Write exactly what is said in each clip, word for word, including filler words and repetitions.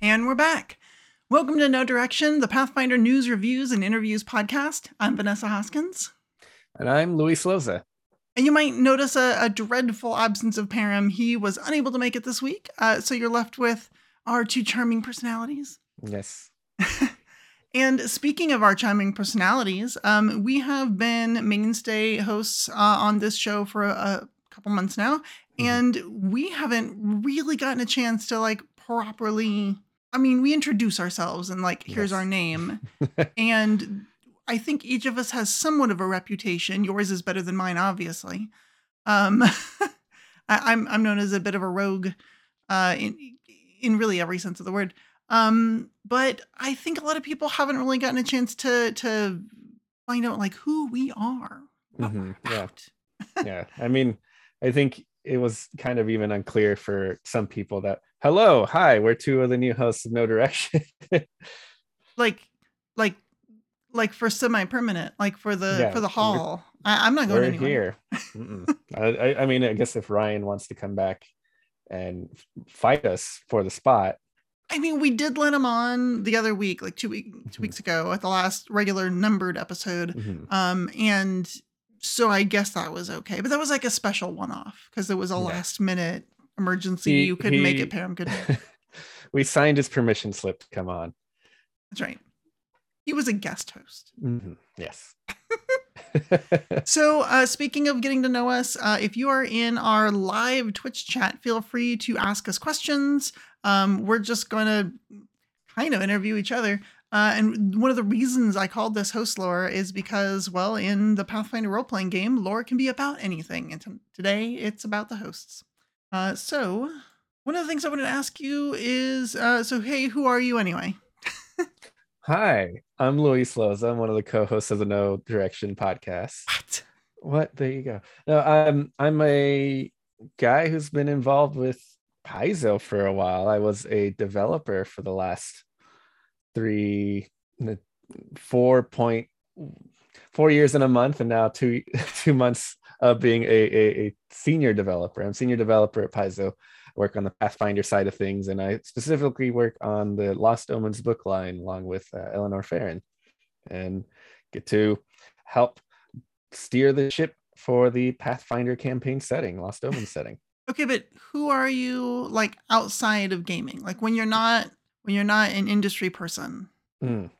And we're back. Welcome to No Direction, the Pathfinder News, Reviews, and Interviews podcast. I'm Vanessa Hoskins. And I'm Luis Loza. And you might notice a, a dreadful absence of Parham. He was unable to make it this week, uh, so you're left with our two charming personalities. Yes. And speaking of our charming personalities, um, we have been mainstay hosts uh, on this show for a, a couple months now, mm-hmm. and we haven't really gotten a chance to, like, properly... I mean, we introduce ourselves and like, here's yes. our name. And I think each of us has somewhat of a reputation. Yours is better than mine, obviously. Um, I, I'm I'm known as a bit of a rogue uh, in, in really every sense of the word. Um, but I think a lot of people haven't really gotten a chance to to find out like who we are. Mm-hmm. Yeah. yeah. I mean, I think it was kind of even unclear for some people that, hello, hi, we're two of the new hosts of No Direction. like, like, like for semi-permanent, like for the yeah, for the hall. I, I'm not going we're anywhere. We're here. I, I mean, I guess if Ryan wants to come back and fight us for the spot. I mean, we did let him on the other week, like two, week, two mm-hmm. weeks ago at the last regular numbered episode. Mm-hmm. Um, and so I guess that was okay. But that was like a special one-off because it was a yeah. last minute emergency. He, you couldn't he, make it, Parham couldn't. We signed his permission slip to come on. That's right. He was a guest host. Mm-hmm. Yes. So uh, speaking of getting to know us, uh, if you are in our live Twitch chat, feel free to ask us questions. Um, we're just going to kind of interview each other. Uh, and one of the reasons I called this host lore is because, well, in the Pathfinder role-playing game, lore can be about anything. And t- today it's about the hosts. Uh, so one of the things I wanted to ask you is, uh, so, hey, who are you anyway? Hi, I'm Luis Loza. I'm one of the co-hosts of the No Direction podcast. What? What? There you go. No, I'm, I'm a guy who's been involved with Paizo for a while. I was a developer for the last three, four point, four years and a month, and now two, two months of being a, a, a senior developer. I'm senior developer at Paizo. I work on the Pathfinder side of things, and I specifically work on the Lost Omens book line along with uh, Eleanor Farron, and get to help steer the ship for the Pathfinder campaign setting, Lost Omens setting. Okay, but who are you like outside of gaming? Like when you're not when you're not an industry person? Mm.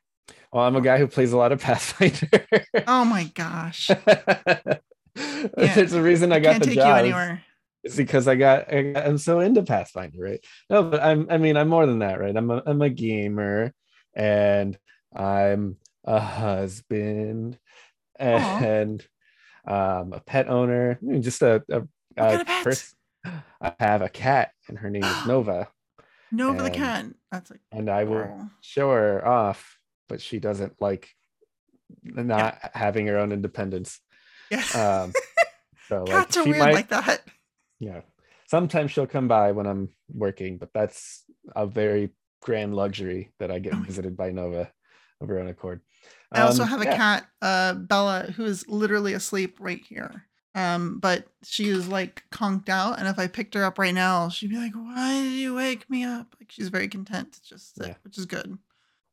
Well, I'm a guy who plays a lot of Pathfinder. Oh my gosh. Yeah. There's a reason I got the job. It's because I got, I got I'm so into Pathfinder, right? No, but I'm I mean I'm more than that, right? I'm a I'm a gamer, and I'm a husband, and Aww. um a pet owner, just a a, a person. I have a cat, and her name is Nova. Nova and, the cat. That's like, and I will Aww. show her off, but she doesn't like not yeah. having her own independence. Yes. Um, so like cats are weird might, like that. Yeah. Sometimes she'll come by when I'm working, but that's a very grand luxury that I get oh visited by Nova of her own accord. Um, I also have a yeah. cat, uh, Bella, who is literally asleep right here. Um, but she is like conked out, and if I picked her up right now, she'd be like, "Why did you wake me up?" Like she's very content to just sit, yeah. which is good.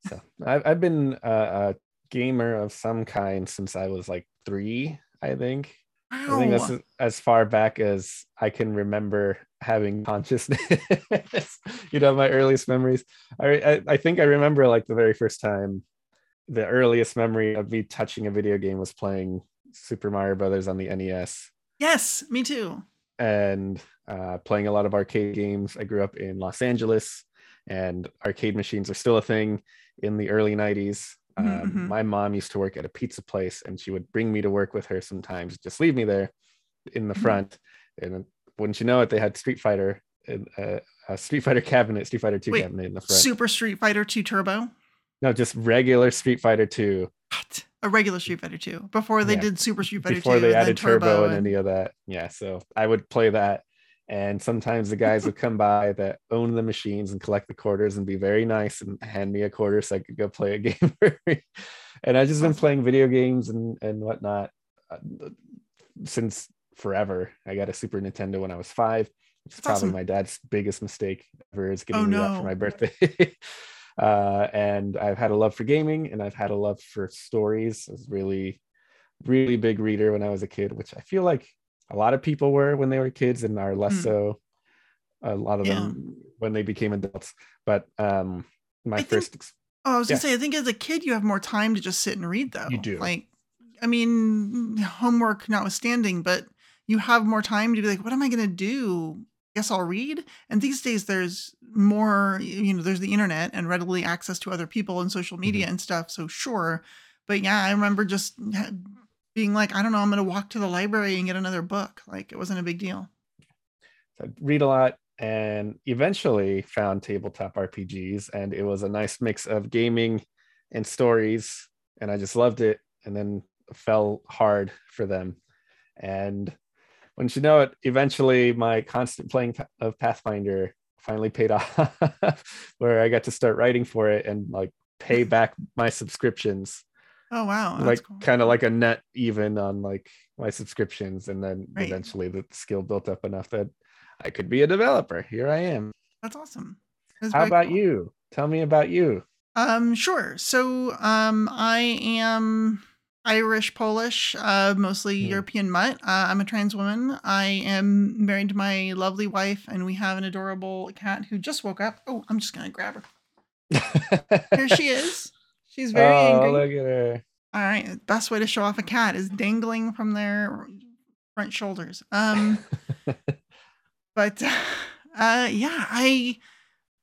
So I've I've been uh, a gamer of some kind since I was like three. I think Ow. I think that's as far back as I can remember having consciousness. You know, my earliest memories. I, I I think I remember like the very first time, the earliest memory of me touching a video game was playing Super Mario Brothers on the N E S. Yes, me too. And uh, playing a lot of arcade games. I grew up in Los Angeles, and arcade machines are still a thing in the early nineties. Um, mm-hmm. My mom used to work at a pizza place, and she would bring me to work with her sometimes, just leave me there in the mm-hmm. front. And wouldn't you know it, they had Street Fighter, in, uh, a Street Fighter cabinet, Street Fighter two Wait, cabinet in the front. Super Street Fighter two Turbo? No, just regular Street Fighter two. What? A regular Street Fighter two before they yeah. did Super Street Fighter before two. Before they added Turbo, Turbo and, and any of that. Yeah, so I would play that. And sometimes the guys would come by that own the machines and collect the quarters and be very nice and hand me a quarter so I could go play a game. And I've just been playing video games and, and whatnot since forever. I got a Super Nintendo when I was five. It's That's probably awesome. My dad's biggest mistake ever is giving oh, me no. that for my birthday. uh, and I've had a love for gaming, and I've had a love for stories. I was really, really big reader when I was a kid, which I feel like a lot of people were when they were kids, and are less mm. so. A lot of yeah. them when they became adults. But um, my I first. Think, oh, I was yeah. gonna say, I think as a kid you have more time to just sit and read, though. You do. Like, I mean, homework notwithstanding, but you have more time to be like, what am I gonna do? Guess I'll read. And these days there's more, you know, there's the internet and readily access to other people and social media mm-hmm. and stuff. So sure. But yeah, I remember just being like, I don't know, I'm going to walk to the library and get another book. Like, it wasn't a big deal. So I read a lot and eventually found tabletop R P Gs, and it was a nice mix of gaming and stories. And I just loved it and then fell hard for them. And once you know it, eventually my constant playing of Pathfinder finally paid off where I got to start writing for it and like pay back my subscriptions. Oh, wow. That's like cool. Kind of like a net even on like my subscriptions. And then right. eventually the skill built up enough that I could be a developer. Here I am. That's awesome. That's How about cool. you? Tell me about you. Um, sure. So um, I am... Irish, Polish, uh, mostly mm. European mutt. Uh, I'm a trans woman. I am married to my lovely wife, and we have an adorable cat who just woke up. Oh, I'm just going to grab her. Here she is. She's very oh, angry. Oh, look at her. All right. Best way to show off a cat is dangling from their front shoulders. Um, but uh, yeah, I...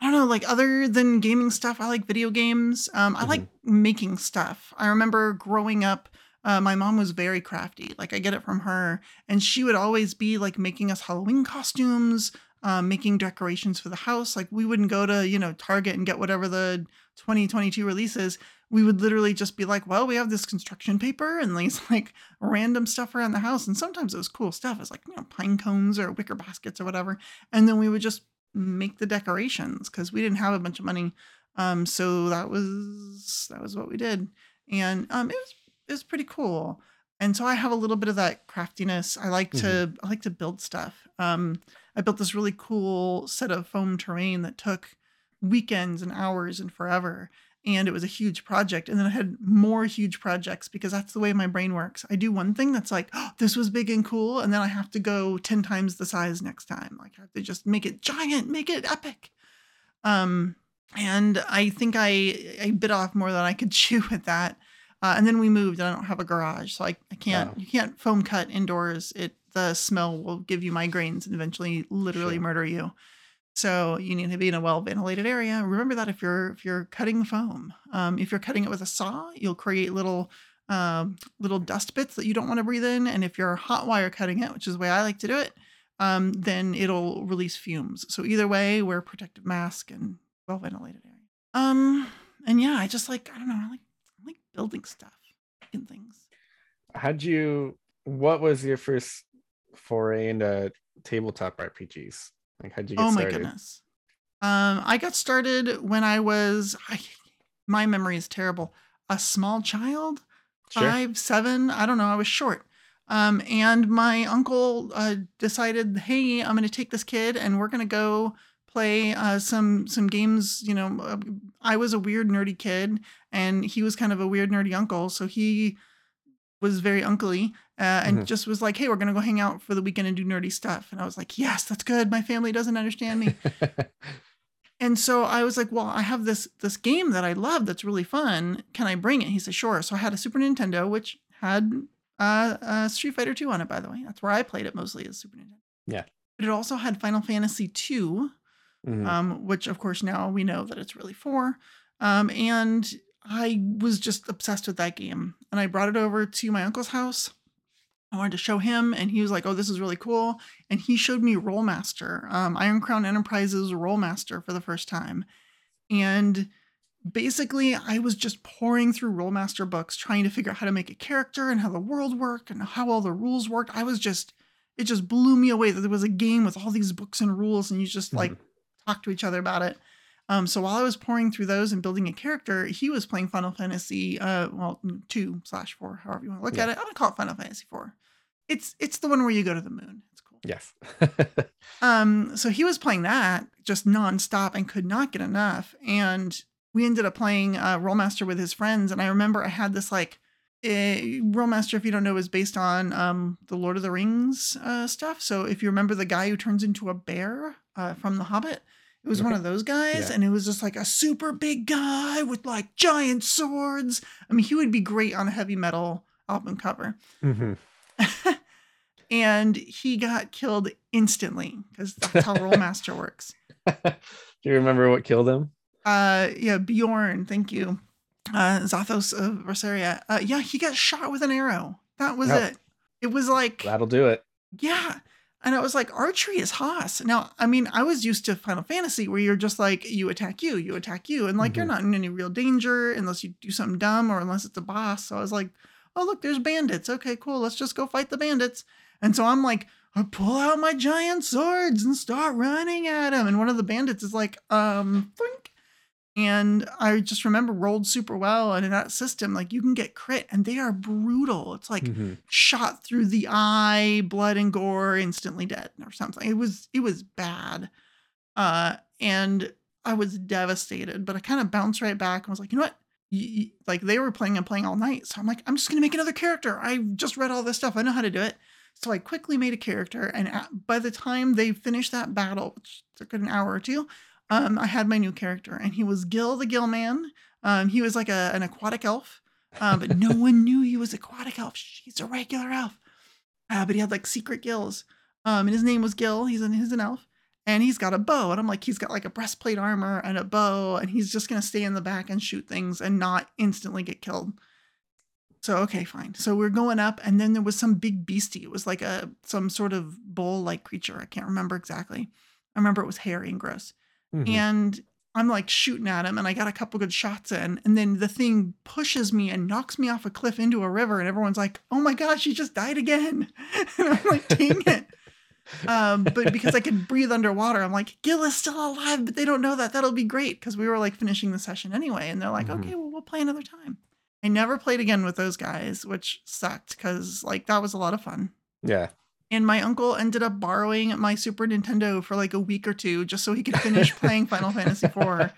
I don't know, like other than gaming stuff, I like video games. Um, I mm-hmm. like making stuff. I remember growing up, uh, my mom was very crafty. Like I get it from her, and she would always be like making us Halloween costumes, um, making decorations for the house. Like we wouldn't go to, you know, Target and get whatever the twenty twenty-two release is. We would literally just be like, well, we have this construction paper and these like random stuff around the house. And sometimes it was cool stuff. It's like, you know, pine cones or wicker baskets or whatever. And then we would just make the decorations because we didn't have a bunch of money, um so that was that was what we did, and um it was it was pretty cool. And so I have a little bit of that craftiness. I like mm-hmm. to I like to build stuff. um I built this really cool set of foam terrain that took weekends and hours and forever, and it was a huge project. And then I had more huge projects because that's the way my brain works. I do one thing that's like, oh, this was big and cool. And then I have to go ten times the size next time. Like I have to just make it giant, make it epic. Um, and I think I, I bit off more than I could chew with that. Uh, and then we moved and I don't have a garage. So I, I can't, wow. you can't foam cut indoors. It, the smell will give you migraines and eventually literally sure. murder you. So you need to be in a well-ventilated area. Remember that if you're if you're cutting foam, um, if you're cutting it with a saw, you'll create little um, little dust bits that you don't want to breathe in. And if you're hot wire cutting it, which is the way I like to do it, um, then it'll release fumes. So either way, wear a protective mask and well-ventilated area. Um, and yeah, I just like I don't know, I like I like building stuff and things. How'd you? What was your first foray into tabletop R P Gs? Like, how'd you get oh started? My goodness. Um, I got started when I was, I, my memory is terrible. A small child, sure. five, seven. I don't know. I was short. Um, and my uncle uh, decided, hey, I'm going to take this kid and we're going to go play uh, some, some games. You know, I was a weird nerdy kid and he was kind of a weird nerdy uncle. So he was very uncle-y. Uh, and mm-hmm. just was like, hey, we're going to go hang out for the weekend and do nerdy stuff. And I was like, yes, that's good. My family doesn't understand me. And so I was like, well, I have this this game that I love that's really fun. Can I bring it? He said, sure. So I had a Super Nintendo, which had uh, uh, Street Fighter two on it, by the way. That's where I played it mostly, is Super Nintendo. Yeah. But it also had Final Fantasy two, mm-hmm. um, which, of course, now we know that it's really four. Um, and I was just obsessed with that game. And I brought it over to my uncle's house. I wanted to show him, and he was like, oh, this is really cool. And he showed me Rolemaster, um, Iron Crown Enterprises Rolemaster for the first time. And basically, I was just pouring through Rolemaster books, trying to figure out how to make a character and how the world worked and how all the rules worked. I was just, it just blew me away that there was a game with all these books and rules, and you just mm-hmm. like talk to each other about it. Um, so while I was pouring through those and building a character, he was playing Final Fantasy, uh, well, two slash four, however you want to look yeah. at it. I'm gonna call it Final Fantasy four. It's it's the one where you go to the moon. It's cool. Yes. um, so he was playing that just nonstop and could not get enough. And we ended up playing uh, Rolemaster with his friends. And I remember I had this like, eh, Rolemaster, if you don't know, is based on um, the Lord of the Rings uh, stuff. So if you remember the guy who turns into a bear uh, from The Hobbit, it was okay. one of those guys. Yeah. And it was just like a super big guy with like giant swords. I mean, he would be great on a heavy metal album cover. Mm-hmm. And he got killed instantly because that's how Rolemaster works. Do you remember what killed him? Uh, yeah, Bjorn. Thank you. Uh, Zathos of Berseria. Uh, yeah, he got shot with an arrow. That was yep. it. It was like... That'll do it. Yeah. And I was like, archery is Haas. Now, I mean, I was used to Final Fantasy where you're just like, you attack you, you attack you. And like, mm-hmm. you're not in any real danger unless you do something dumb or unless it's a boss. So I was like, oh, look, there's bandits. Okay, cool. Let's just go fight the bandits. And so I'm like, I pull out my giant swords and start running at him. And one of the bandits is like, um, thwink. And I just remember rolled super well. And in that system, like you can get crit and they are brutal. It's like mm-hmm. shot through the eye, blood and gore, instantly dead or something. It was, it was bad. Uh, and I was devastated, but I kind of bounced right back and was like, you know what? You, like they were playing and playing all night. So I'm like, I'm just going to make another character. I just read all this stuff. I know how to do it. So I quickly made a character, and at, by the time they finished that battle, which took an hour or two, um, I had my new character, and he was Gil the Gill Man. Um, he was like a, an aquatic elf, uh, but no one knew he was aquatic elf. He's a regular elf, uh, but he had like secret gills, um, and his name was Gil. He's an, he's an elf, and he's got a bow, and I'm like, he's got like a breastplate armor and a bow, and he's just going to stay in the back and shoot things and not instantly get killed. So, okay, fine. So we're going up, and then there was some big beastie. It was like a some sort of bull-like creature. I can't remember exactly. I remember it was hairy and gross. Mm-hmm. And I'm like shooting at him, and I got a couple good shots in. And then the thing pushes me and knocks me off a cliff into a river, and everyone's like, oh my gosh, he just died again. And I'm like, dang it. um, but because I could breathe underwater, I'm like, Gil is still alive, but they don't know that. That'll be great, because we were like finishing the session anyway. And they're like, mm-hmm. okay, well, we'll play another time. I never played again with those guys, which sucked because like that was a lot of fun. Yeah. And my uncle ended up borrowing my Super Nintendo for like a week or two just so he could finish playing Final Fantasy four.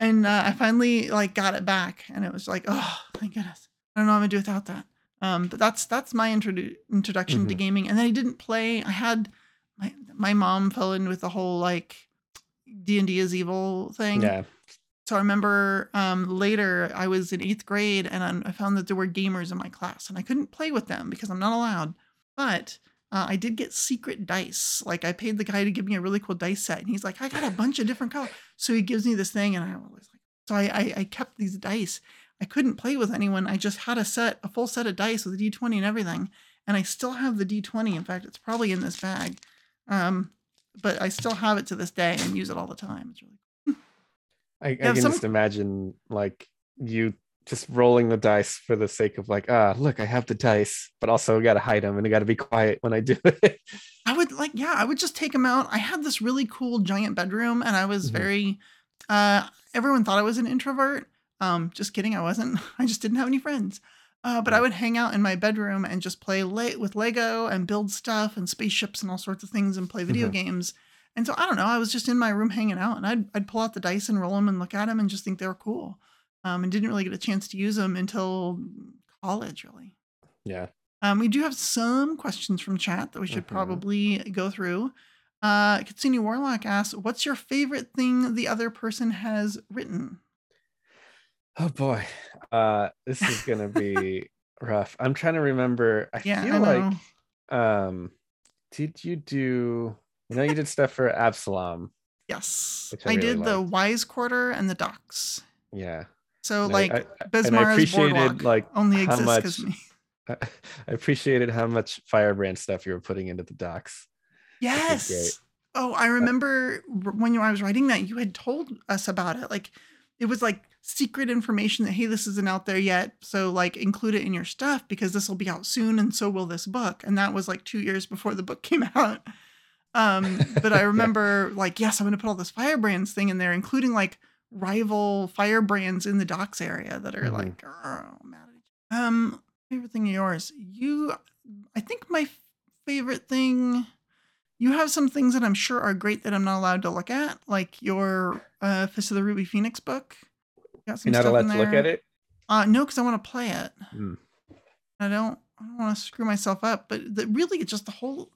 And uh, I finally like got it back, and it was like, oh, thank goodness. I don't know what I'm gonna do without that. Um, but that's that's my introdu- introduction mm-hmm. to gaming. And then I didn't play. I had my my mom fell in with the whole like D and D is evil thing. Yeah. So I remember um, later I was in eighth grade, and I found that there were gamers in my class, and I couldn't play with them because I'm not allowed. But uh, I did get secret dice. Like I paid the guy to give me a really cool dice set, and he's like, I got a bunch of different colors. So he gives me this thing, and I was like, so I, I, I kept these dice. I couldn't play with anyone. I just had a set, a full set of dice with a D twenty and everything. And I still have the D twenty. In fact, it's probably in this bag. Um, but I still have it to this day and use it all the time. It's really cool. I, I yeah, can some... just imagine like you just rolling the dice for the sake of like, ah, look, I have the dice, but also I got to hide them and I got to be quiet when I do it. I would like, yeah, I would just take them out. I had this really cool giant bedroom, and I was mm-hmm. very, uh, everyone thought I was an introvert. Um, just kidding. I wasn't. I just didn't have any friends. Uh, but I would hang out in my bedroom and just play le- with Lego and build stuff and spaceships and all sorts of things and play video mm-hmm. games. And so, I don't know, I was just in my room hanging out, and I'd I'd pull out the dice and roll them and look at them and just think they were cool. Um, and didn't really get a chance to use them until college, really. Yeah. Um, we do have some questions from chat that we should mm-hmm. probably go through. Uh, Katsuni Warlock asks, what's your favorite thing the other person has written? Oh, boy. Uh, this is going to be rough. I'm trying to remember. I yeah, feel I like, um, did you do... You know, you did stuff for Absalom. Yes. I, I really did liked. The Wise Quarter and the Docks. Yeah. So and like I, I, Besmara's Boardwalk like only exists because me. I appreciated how much Firebrand stuff you were putting into the Docks. Yes. Oh, I remember uh, when I was writing that, you had told us about it. Like it was like secret information that, hey, this isn't out there yet. So like include it in your stuff because this will be out soon. And so will this book. And that was like two years before the book came out. Um, but I remember yeah. like, yes, I'm going to put all this Firebrands thing in there, including like rival Firebrands in the Docks area that are mm-hmm. like, oh, mad at each other. Um, favorite thing of yours. You, I think my favorite thing. You have some things that I'm sure are great that I'm not allowed to look at, like your uh, Fist of the Ruby Phoenix book. Got some You're not allowed to look at it? Uh, no, because I want to play it. Mm. I don't, I don't want to screw myself up. But the, really, it's just the whole,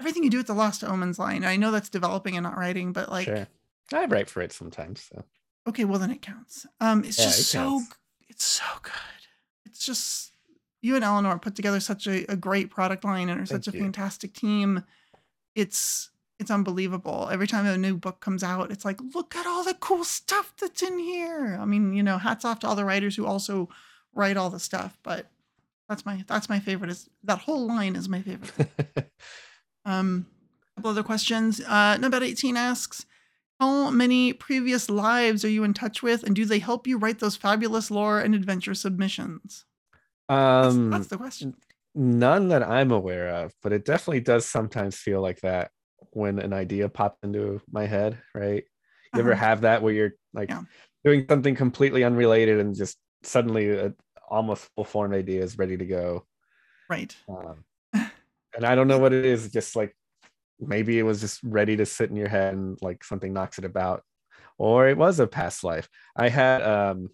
everything you do with the Lost Omens line. I know that's developing and not writing, but like. Sure. I write for it sometimes. So. Okay, well, then it counts. Um, It's yeah, just it so, counts. It's so good. It's just, you and Eleanor put together such a, a great product line and are Thank such a you. fantastic team. It's it's unbelievable. Every time a new book comes out, it's like, look at all the cool stuff that's in here. I mean, you know, hats off to all the writers who also write all the stuff. But that's my that's my favorite. Is that whole line is my favorite. um, a couple other questions. Uh, Number eighteen asks, how many previous lives are you in touch with, and do they help you write those fabulous lore and adventure submissions? Um, that's, that's the question. None that I'm aware of, but it definitely does sometimes feel like that when an idea pops into my head, right? You uh-huh. ever have that where you're like yeah. doing something completely unrelated and just suddenly an almost full-formed idea is ready to go, right? Um, and I don't know what it is. Just like maybe it was just ready to sit in your head and like something knocks it about, or it was a past life. I had um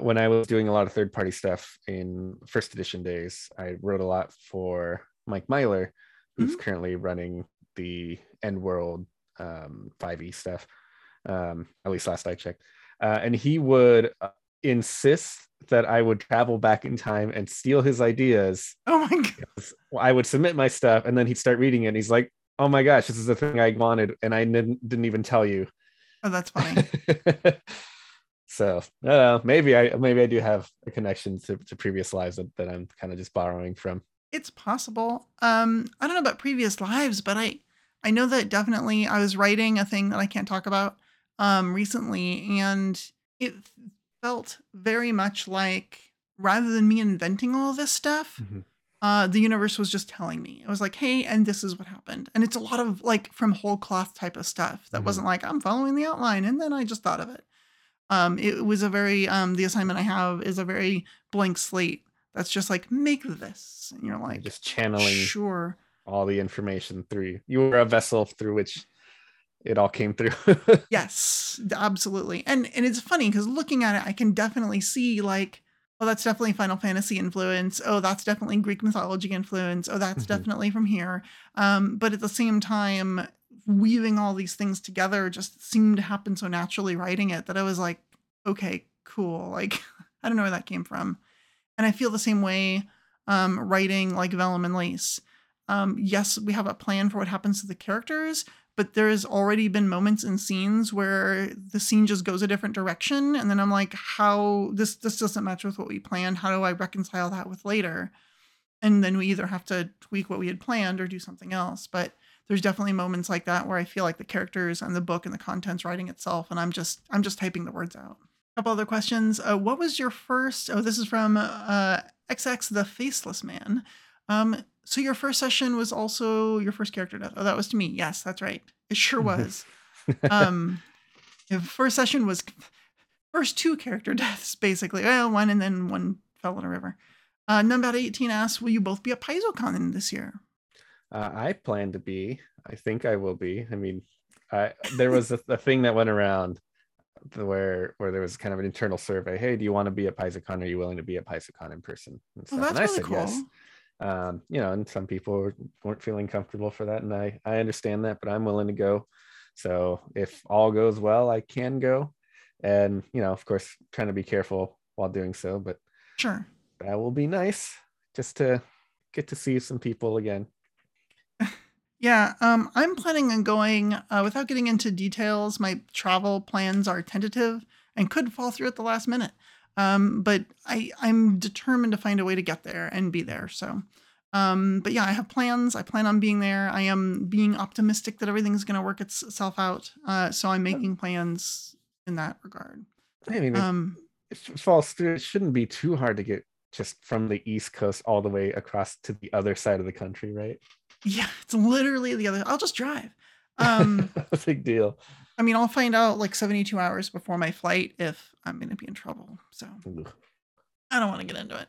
when I was doing a lot of third-party stuff in first edition days, I wrote a lot for Mike Myler, who's mm-hmm. currently running the End World um, five E stuff, um, at least last I checked. Uh, and he would uh, insist that I would travel back in time and steal his ideas. Oh my God. I would submit my stuff, and then he'd start reading it, and he's like, oh my gosh, this is the thing I wanted, and I didn't, didn't even tell you. Oh, that's funny. So I don't know, maybe I maybe I do have a connection to, to previous lives that, that I'm kind of just borrowing from. It's possible. Um, I don't know about previous lives, but I, I know that definitely I was writing a thing that I can't talk about um, recently, and it felt very much like, rather than me inventing all this stuff, mm-hmm. uh, the universe was just telling me. It was like, hey, and this is what happened. And it's a lot of like from whole cloth type of stuff that mm-hmm. wasn't like, I'm following the outline and then I just thought of it. Um, it was a very, um, the assignment I have is a very blank slate. That's just like, make this. And you're like, just channeling sure. all the information through. You were a vessel through which it all came through. Yes, absolutely. And, and it's funny because looking at it, I can definitely see like, oh, that's definitely Final Fantasy influence. Oh, that's definitely Greek mythology influence. Oh, that's mm-hmm. definitely from here. Um, but at the same time, weaving all these things together just seemed to happen so naturally writing it that I was like, okay, cool. Like, I don't know where that came from. And I feel the same way um, writing like Vellum and Lace. Um, yes, we have a plan for what happens to the characters, but there has already been moments in scenes where the scene just goes a different direction. And then I'm like, how this, this doesn't match with what we planned. How do I reconcile that with later? And then we either have to tweak what we had planned or do something else. But there's definitely moments like that where I feel like the characters and the book and the content's writing itself, and I'm just I'm just typing the words out. A couple other questions. Uh, what was your first? Oh, this is from uh, X X the Faceless Man. Um, so your first session was also your first character death. Oh, that was to me. Yes, that's right. It sure was. um, your first session was first two character deaths basically. Well, one and then one fell in a river. Uh, Number eighteen asks, will you both be at PaizoCon this year? Uh, I plan to be. I think I will be. I mean, I, there was a, a thing that went around where where there was kind of an internal survey. Hey, do you want to be at PaizoCon? Are you willing to be at PaizoCon in person? And, oh, that's and I really said cool. yes. Um, you know, and some people weren't feeling comfortable for that, and I I understand that, but I'm willing to go. So if all goes well, I can go, and you know, of course, trying to be careful while doing so, but sure, that will be nice just to get to see some people again. Yeah, um, I'm planning on going uh, without getting into details. My travel plans are tentative and could fall through at the last minute. Um, but I, I'm determined to find a way to get there and be there. So, um, but yeah, I have plans. I plan on being there. I am being optimistic that everything's going to work itself out. Uh, so I'm making plans in that regard. I mean, um, if it falls through, it shouldn't be too hard to get just from the East Coast all the way across to the other side of the country, right? Yeah, it's literally the other. I'll just drive. Um, Big deal. I mean, I'll find out like seventy-two hours before my flight if I'm going to be in trouble. So Ugh. I don't want to get into it.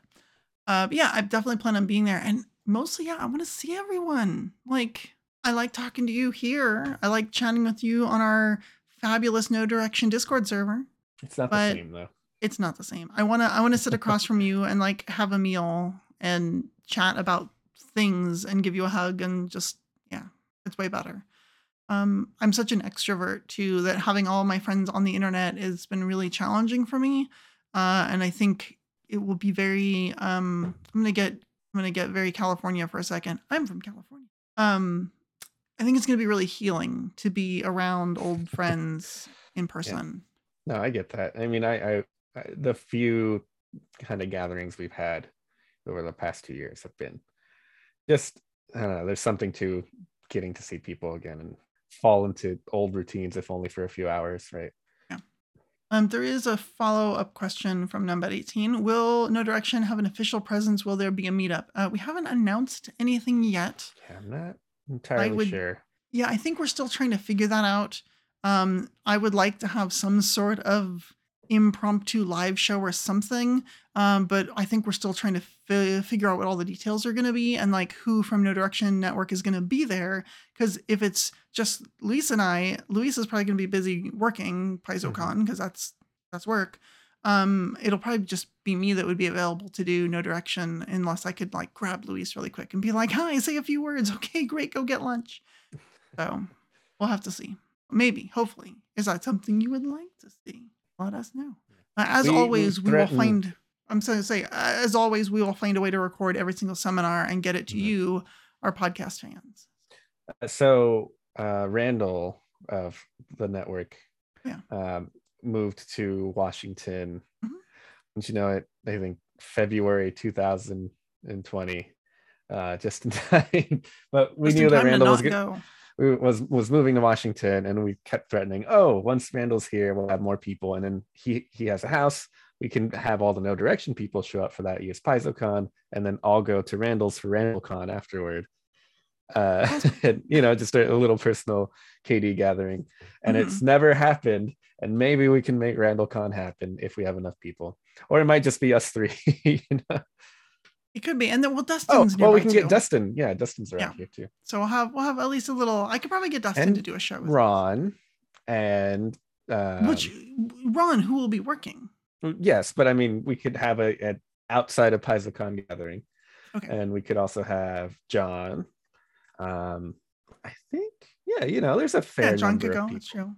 Uh, but yeah, I definitely plan on being there. And mostly, yeah, I want to see everyone. Like, I like talking to you here. I like chatting with you on our fabulous No Direction Discord server. It's not the same, though. It's not the same. I want to I want to sit across from you and like have a meal and chat about things and give you a hug and just, yeah, it's way better. Um, I'm such an extrovert too that having all my friends on the internet has been really challenging for me. Uh, and I think it will be very, um, I'm going to get, I'm going to get very California for a second. I'm from California. Um, I think it's going to be really healing to be around old friends in person. Yeah. No, I get that. I mean, I, I, I the few kind of gatherings we've had over the past two years have been just, I don't know, there's something to getting to see people again and fall into old routines, if only for a few hours, right? Yeah. Um, there is a follow-up question from Numbat eighteen. Will No Direction have an official presence? Will there be a meetup? Uh, we haven't announced anything yet. Yeah, I'm not entirely I would, sure. Yeah, I think we're still trying to figure that out. Um, I would like to have some sort of impromptu live show or something, um, but I think we're still trying to f- figure out what all the details are going to be and like who from No Direction Network is going to be there, because if it's just Lisa and I, Luis is probably going to be busy working PaizoCon, mm-hmm. because that's that's work. Um, it'll probably just be me that would be available to do No Direction unless I could like grab Luis really quick and be like, hi, say a few words. Okay, great, go get lunch. So we'll have to see. Maybe, hopefully. Is that something you would like to see? Let us know. Uh, as we, always, we, we will find, I'm sorry to say, uh, as always, we will find a way to record every single seminar and get it to mm-hmm. you, our podcast fans. Uh, so uh, Randall of the network yeah. um, moved to Washington. Mm-hmm. Didn't you know it? I think February twenty twenty, uh, just in time. But we just knew that Randall was good. Go. We was was moving to Washington, and we kept threatening, oh, once Randall's here, we'll have more people. And then he he has a house. We can have all the No Direction people show up for that E S PaizoCon, and then all go to Randall's for RandallCon afterward. Uh, and, you know, just a, a little personal K D gathering. And mm-hmm. it's never happened. And maybe we can make RandallCon happen if we have enough people. Or it might just be us three. You know? It could be, and then well, Dustin's. Oh, well, we can too. Get Dustin. Yeah, Dustin's around yeah. here too. So we'll have we'll have at least a little. I could probably get Dustin and to do a show with Ron, us. and um, which Ron, who will be working. Yes, but I mean, we could have a an outside of PaizoCon gathering, okay. And we could also have John. Um, I think, yeah, you know, there's a fair yeah, John number could go. Of people. That's true.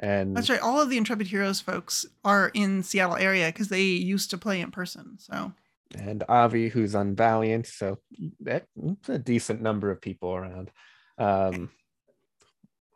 And that's right. All of the Intrepid Heroes folks are in Seattle area because they used to play in person. So. And Avi, who's on Valiant, so that's a decent number of people around. Um,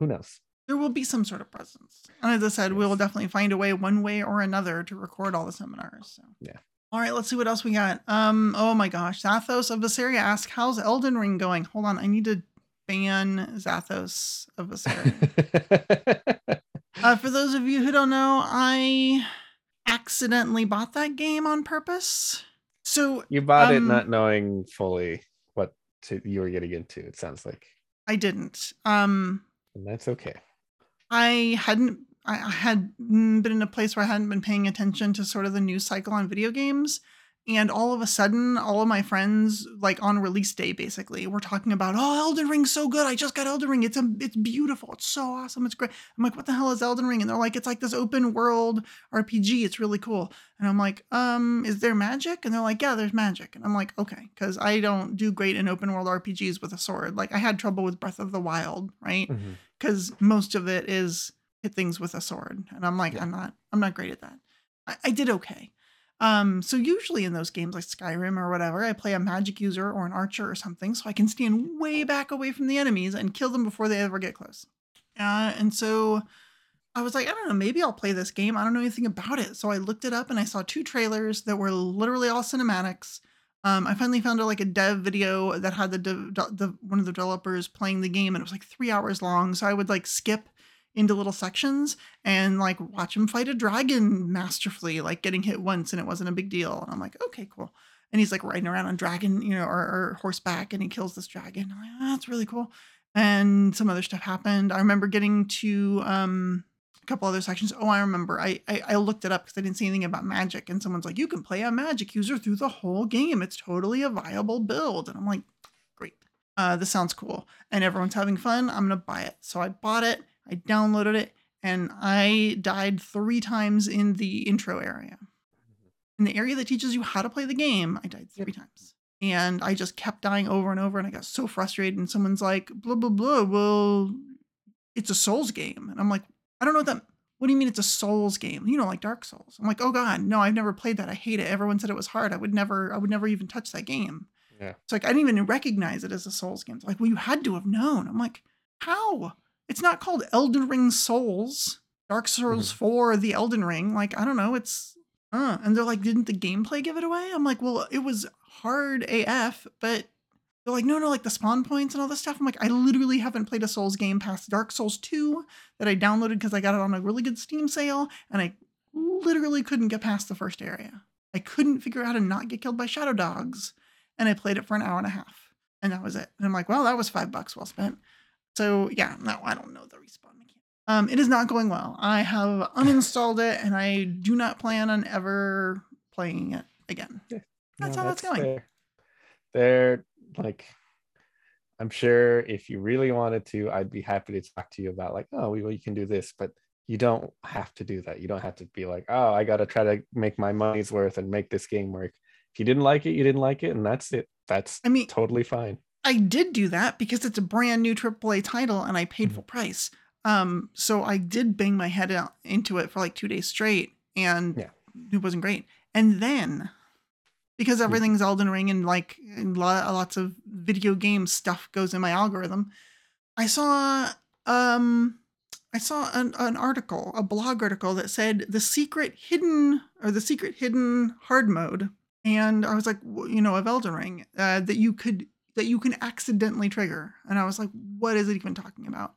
who knows? There will be some sort of presence. And as I said, yes. we will definitely find a way, one way or another, to record all the seminars. So. Yeah. All right, let's see what else we got. Um. Oh my gosh, Zathos of Viseria asks, "How's Elden Ring going?" Hold on, I need to ban Zathos of Viseria. uh, for those of you who don't know, I accidentally bought that game on purpose. So you bought um, it not knowing fully what to, you were getting into, it sounds like. I didn't. Um, and that's okay. I hadn't, I had been in a place where I hadn't been paying attention to sort of the news cycle on video games. And all of a sudden, all of my friends, like on release day, basically, were talking about, oh, Elden Ring's so good. I just got Elden Ring. It's a, it's beautiful. It's so awesome. It's great. I'm like, what the hell is Elden Ring? And they're like, it's like this open world R P G. It's really cool. And I'm like, um, is there magic? And they're like, yeah, there's magic. And I'm like, okay, because I don't do great in open world R P Gs with a sword. Like I had trouble with Breath of the Wild, right? Because mm-hmm. most of it is hit things with a sword. And I'm like, yeah. I'm not, I'm not great at that. I, I did okay. Um, so usually in those games like Skyrim or whatever, I play a magic user or an archer or something so I can stand way back away from the enemies and kill them before they ever get close. Uh, and so I was like, I don't know, maybe I'll play this game. I don't know anything about it. So I looked it up and I saw two trailers that were literally all cinematics. Um, I finally found a, like a dev video that had the, de- the one of the developers playing the game, and it was like three hours long. So I would like skip into little sections and like watch him fight a dragon masterfully, like getting hit once and it wasn't a big deal. And I'm like, okay, cool. And he's like riding around on dragon, you know, or, or horseback, and he kills this dragon. I'm like, oh, that's really cool. And some other stuff happened. I remember getting to um, a couple other sections. Oh, I remember. I, I, I looked it up because I didn't see anything about magic. And someone's like, you can play a magic user through the whole game. It's totally a viable build. And I'm like, uh, this sounds cool and everyone's having fun. I'm going to buy it. So I bought it. I downloaded it. And I died three times in the intro area. In the area that teaches you how to play the game, I died three yep. times. And I just kept dying over and over. And I got so frustrated. And someone's like, blah, blah, blah. Well, it's a Souls game. And I'm like, I don't know what that... What do you mean it's a Souls game? You don't like Dark Souls. I'm like, oh God, no, I've never played that. I hate it. Everyone said it was hard. I would never, I would never even touch that game. Yeah. It's like, I didn't even recognize it as a Souls game. It's like, well, you had to have known. I'm like, how? It's not called Elden Ring Souls, Dark Souls mm-hmm. four, the Elden Ring. Like, I don't know. It's, uh, and they're like, didn't the gameplay give it away? I'm like, well, it was hard A F, but they're like, no, no, like the spawn points and all this stuff. I'm like, I literally haven't played a Souls game past Dark Souls two that I downloaded because I got it on a really good Steam sale. And I literally couldn't get past the first area. I couldn't figure out how to not get killed by shadow dogs. And I played it for an hour and a half. And that was it. And I'm like, well, that was five bucks well spent. So yeah, no, I don't know the respawn mechanic. Um, it is not going well. I have uninstalled it, and I do not plan on ever playing it again. Yeah. That's no, how that's, that's going. Fair. They're like, I'm sure if you really wanted to, I'd be happy to talk to you about like, oh, well, you can do this, but you don't have to do that. You don't have to be like, oh, I got to try to make my money's worth and make this game work. If you didn't like it, you didn't like it, and that's it. That's I mean, totally fine. I did do that because it's a brand new triple A title and I paid full price. Um, so I did bang my head out into it for like two days straight and yeah. it wasn't great. And then because everything's Elden Ring and like and lots of video game stuff goes in my algorithm, I saw, um, I saw an, an article, a blog article that said the secret hidden or the secret hidden hard mode. And I was like, you know, of Elden Ring, uh, that you could, that you can accidentally trigger. And I was like, what is it even talking about?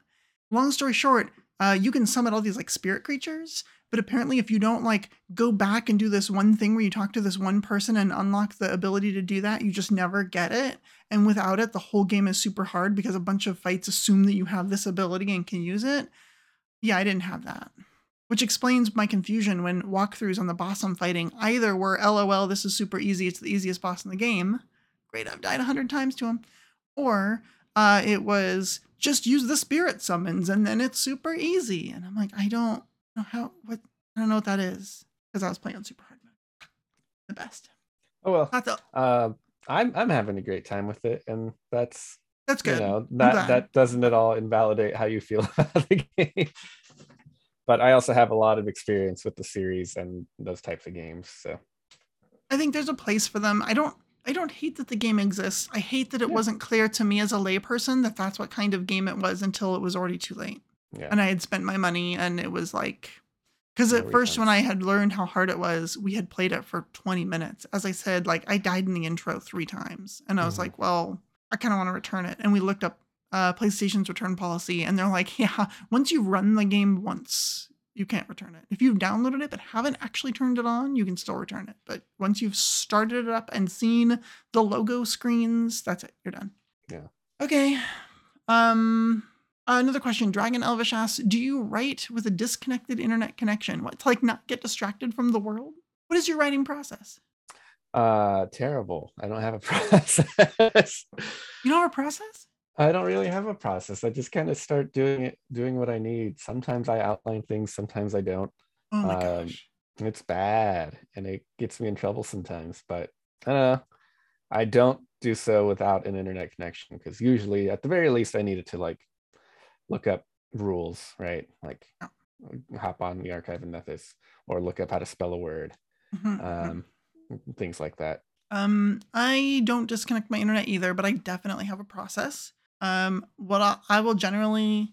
Long story short, uh, you can summon all these like spirit creatures, but apparently if you don't like go back and do this one thing where you talk to this one person and unlock the ability to do that, you just never get it. And without it, the whole game is super hard because a bunch of fights assume that you have this ability and can use it. Yeah, I didn't have that. Which explains my confusion when walkthroughs on the boss I'm fighting either were LOL, this is super easy, it's the easiest boss in the game. Great, I've died a hundred times to him. Or uh, it was just use the spirit summons and then it's super easy. And I'm like, I don't know how, what, I don't know what that is. Because I was playing on super hard mode. The best. Oh, well, the, uh, I'm I'm having a great time with it. And that's, that's good. You know, that, that doesn't at all invalidate how you feel about the game. But I also have a lot of experience with the series and those types of games. So I think there's a place for them. I don't, I don't hate that the game exists. I hate that it yeah. wasn't clear to me as a layperson that that's what kind of game it was until it was already too late. Yeah. And I had spent my money and it was like, because at first when I had learned how hard it was, we had played it for twenty minutes. As I said, like I died in the intro three times and I was mm-hmm. like, well, I kind of want to return it. And we looked up uh, PlayStation's return policy and they're like, yeah, once you run the game once, you can't return it. If you've downloaded it but haven't actually turned it on, you can still return it. But once you've started it up and seen the logo screens, that's it. You're done. Yeah. Okay. Um. Another question. Dragon Elvish asks, do you write with a disconnected internet connection? What, to like not get distracted from the world? What is your writing process? Uh, terrible. I don't have a process. You don't have a process? I don't really have a process. I just kind of start doing it, doing what I need. Sometimes I outline things, sometimes I don't. Oh my um, gosh. And it's bad and it gets me in trouble sometimes, but I don't know. I don't do so without an internet connection because usually at the very least I needed to like look up rules, right? Like hop on the archive and Nethys or look up how to spell a word, mm-hmm, um, mm-hmm. things like that. Um, I don't disconnect my internet either, but I definitely have a process. Um, what I, I will generally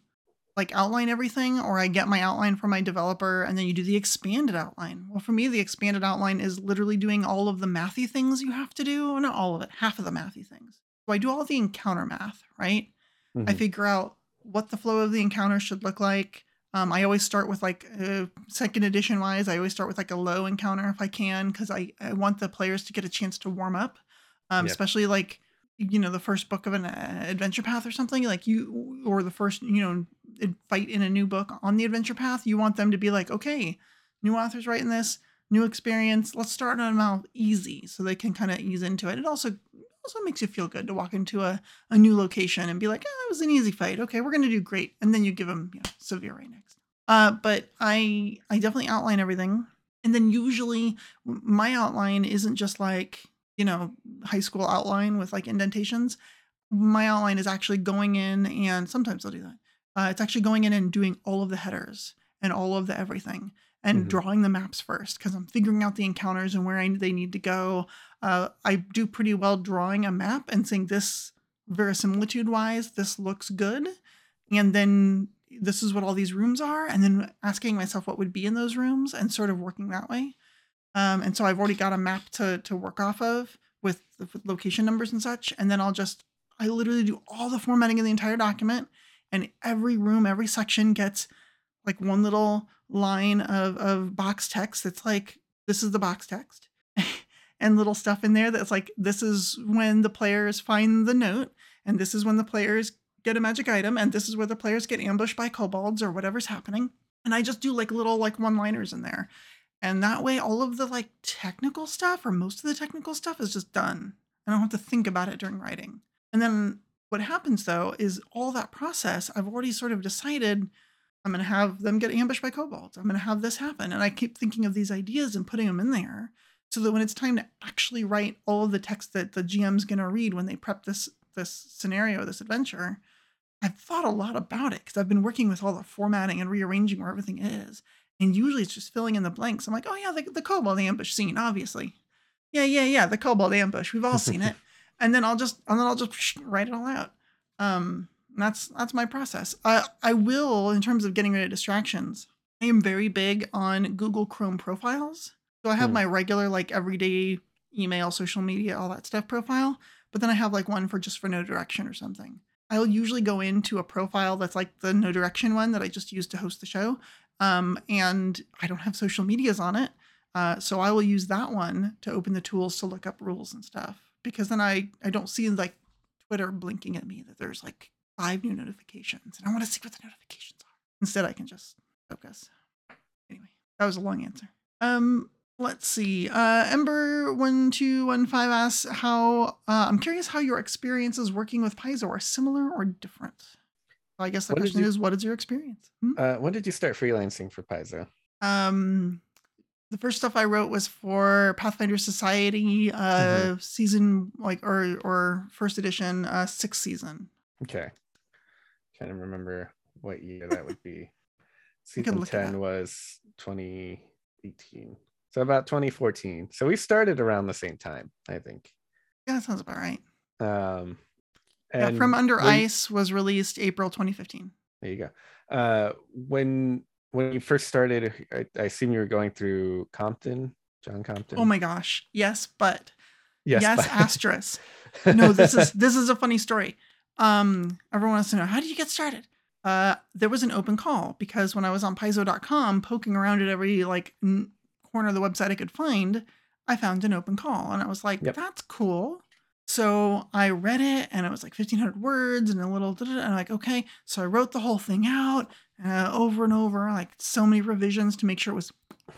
like outline everything, or I get my outline from my developer and then you do the expanded outline. Well, for me, the expanded outline is literally doing all of the mathy things you have to do. Not all of it, half of the mathy things. So I do all the encounter math, right? Mm-hmm. I figure out what the flow of the encounter should look like. Um, I always start with like uh, second edition wise, I always start with like a low encounter if I can, because I, I want the players to get a chance to warm up, um, yep. especially like, you know, the first book of an uh, adventure path or something like you, or the first, you know, fight in a new book on the adventure path. You want them to be like, okay, new author's writing this, new experience. Let's start on them out easy so they can kind of ease into it. It also also makes you feel good to walk into a, a new location and be like, oh, that was an easy fight. Okay, we're going to do great. And then you give them, you know, severe right next. Uh, but I I definitely outline everything. And then usually my outline isn't just like, you know, high school outline with like indentations. My outline is actually going in, and sometimes I'll do that. Uh, it's actually going in and doing all of the headers and all of the everything and mm-hmm. drawing the maps first, because I'm figuring out the encounters and where I, they need to go. Uh, I do pretty well drawing a map and saying this verisimilitude wise, this looks good. And then this is what all these rooms are. And then asking myself what would be in those rooms and sort of working that way. Um, and so I've already got a map to to work off of with, with location numbers and such. And then I'll just, I literally do all the formatting of the entire document, and every room, every section gets like one little line of, of box text. That's like, this is the box text and little stuff in there. That's like, this is when the players find the note, and this is when the players get a magic item. And this is where the players get ambushed by kobolds or whatever's happening. And I just do like little, like one-liners in there. And that way, all of the like technical stuff, or most of the technical stuff, is just done. I don't have to think about it during writing. And then what happens though is all that process, I've already sort of decided I'm going to have them get ambushed by kobolds. I'm going to have this happen. And I keep thinking of these ideas and putting them in there so that when it's time to actually write all of the text that the G M's going to read when they prep this, this scenario, this adventure, I've thought a lot about it because I've been working with all the formatting and rearranging where everything is. And usually it's just filling in the blanks. I'm like, oh yeah, the, the kobold ambush scene, obviously. Yeah, yeah, yeah. The kobold ambush. We've all seen it. And then I'll just, and then I'll just write it all out. Um, that's, that's my process. I, I will, in terms of getting rid of distractions, I am very big on Google Chrome profiles. So I have mm. my regular, like everyday email, social media, all that stuff profile, but then I have like one for just for No Direction or something. I'll usually go into a profile that's like the No Direction one that I just use to host the show. Um, and I don't have social medias on it. Uh, so I will use that one to open the tools to look up rules and stuff. Because then I, I don't see like Twitter blinking at me that there's like five new notifications and I want to see what the notifications are. Instead, I can just focus. Anyway, that was a long answer. Um, let's see. Uh, Ember one two one five asks how, uh, I'm curious how your experiences working with Paizo are similar or different. So I guess the what question you, is, what is your experience? Hmm? Uh, when did you start freelancing for Paizo? Um, The first stuff I wrote was for Pathfinder Society, uh, mm-hmm. season like or or first edition, uh, sixth season. Okay, trying to remember what year that would be. Season ten was twenty eighteen, so about twenty fourteen. So we started around the same time, I think. Yeah, that sounds about right. Um, and yeah, From Under when, Ice was released April twenty fifteen. There you go. Uh, when. When you first started, I, I assume you were going through Compton, John Compton. Oh my gosh. Yes, but. Yes, yes but. asterisk. No, this is this is a funny story. Um, everyone wants to know, how did you get started? Uh, there was an open call because when I was on Paizo dot com, poking around at every like n- corner of the website I could find, I found an open call. And I was like, yep. That's cool. So I read it and it was like fifteen hundred words and a little, and I'm like, okay. So I wrote the whole thing out uh, over and over, like so many revisions to make sure it was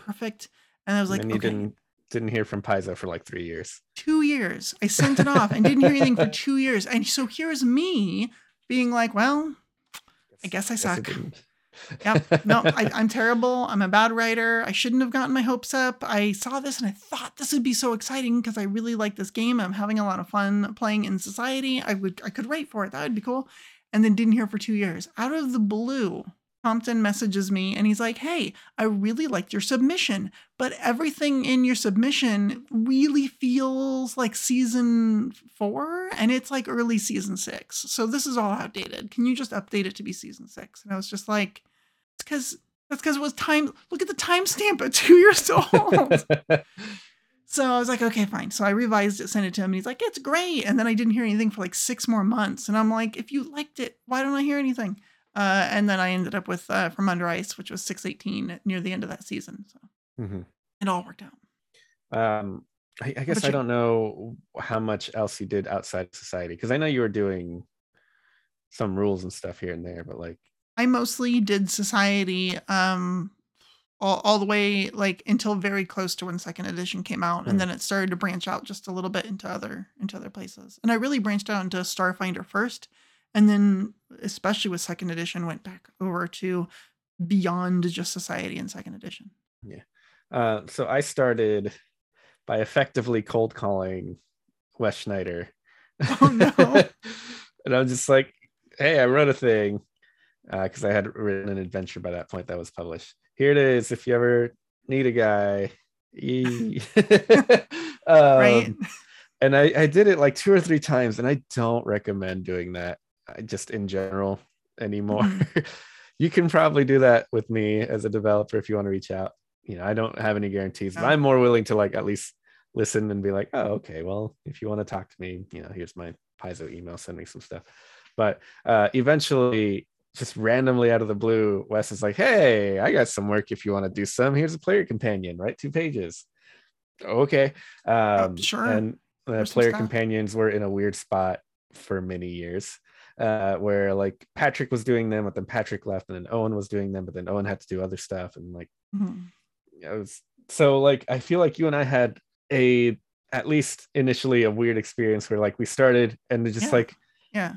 perfect. And I was like, and you okay. didn't, didn't hear from Paizo for like three years, two years. I sent it off and didn't hear anything for two years. And so here's me being like, well, I guess I suck. Yes, yep. No, I, I'm terrible. I'm a bad writer. I shouldn't have gotten my hopes up. I saw this and I thought this would be so exciting because I really like this game. I'm having a lot of fun playing in society. I would, I could write for it. That would be cool. And then didn't hear for two years. Out of the blue, Compton messages me and he's like, hey, I really liked your submission, but everything in your submission really feels like season four and it's like early season six. So this is all outdated. Can you just update it to be season six? And I was just like, it's because that's because it was time. Look at the timestamp at two years old. So I was like, okay, fine. So I revised it, sent it to him, and he's like, it's great. And then I didn't hear anything for like six more months. And I'm like, if you liked it, why don't I hear anything? Uh, and then I ended up with uh, From Under Ice, which was six eighteen near the end of that season. So mm-hmm. It all worked out. Um, I, I guess I you? don't know how much else you did outside society, because I know you were doing some rules and stuff here and there, but like. I mostly did society um, all, all the way like until very close to when second edition came out. Mm. And then it started to branch out just a little bit into other into other places. And I really branched out into Starfinder first. And then especially with second edition, went back over to beyond just Society and second edition. Yeah. Uh, so I started by effectively cold calling Wes Schneider. Oh, no. And I was just like, hey, I wrote a thing, because uh, I had written an adventure by that point that was published. Here it is. If you ever need a guy. E- um, right. And I, I did it like two or three times, and I don't recommend doing that just in general anymore. You can probably do that with me as a developer if you want to reach out. You know, I don't have any guarantees, but I'm more willing to like at least listen and be like, oh, okay, well, if you want to talk to me, you know, here's my Paizo email, send me some stuff. But uh, eventually, just randomly out of the blue, Wes is like, hey, I got some work if you want to do some. Here's a player companion, right? Two pages. Okay. Um, sure. And uh, player companions were in a weird spot for many years uh, where like Patrick was doing them, but then Patrick left, and then Owen was doing them, but then Owen had to do other stuff. And like, mm-hmm. it was, so like, I feel like you and I had a, at least initially, a weird experience where like we started and just yeah. like, yeah.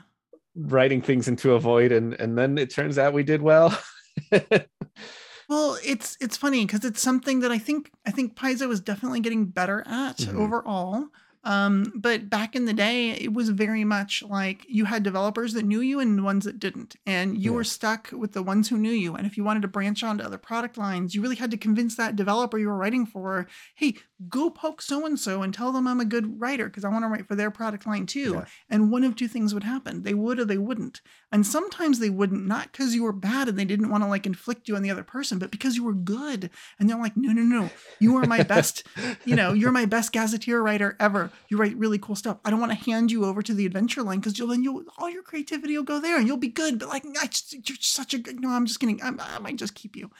writing things into a void, and and then it turns out we did well. Well, it's it's funny because it's something that I think I think Paizo is definitely getting better at mm-hmm. overall. Um, but back in the day, it was very much like you had developers that knew you and ones that didn't, and you yeah. were stuck with the ones who knew you. And if you wanted to branch onto other product lines, you really had to convince that developer you were writing for, hey, go poke so-and-so and tell them I'm a good writer because I want to write for their product line too. Yeah. And one of two things would happen. They would, or they wouldn't. And sometimes they wouldn't, not because you were bad and they didn't want to like inflict you on the other person, but because you were good. And they're like, no, no, no, you are my best, you know, you're my best gazetteer writer ever. You write really cool stuff. I don't want to hand you over to the adventure line because you'll then you'll all your creativity will go there and you'll be good. But like, I just, you're such a good. No, I'm just kidding. I'm, I might just keep you.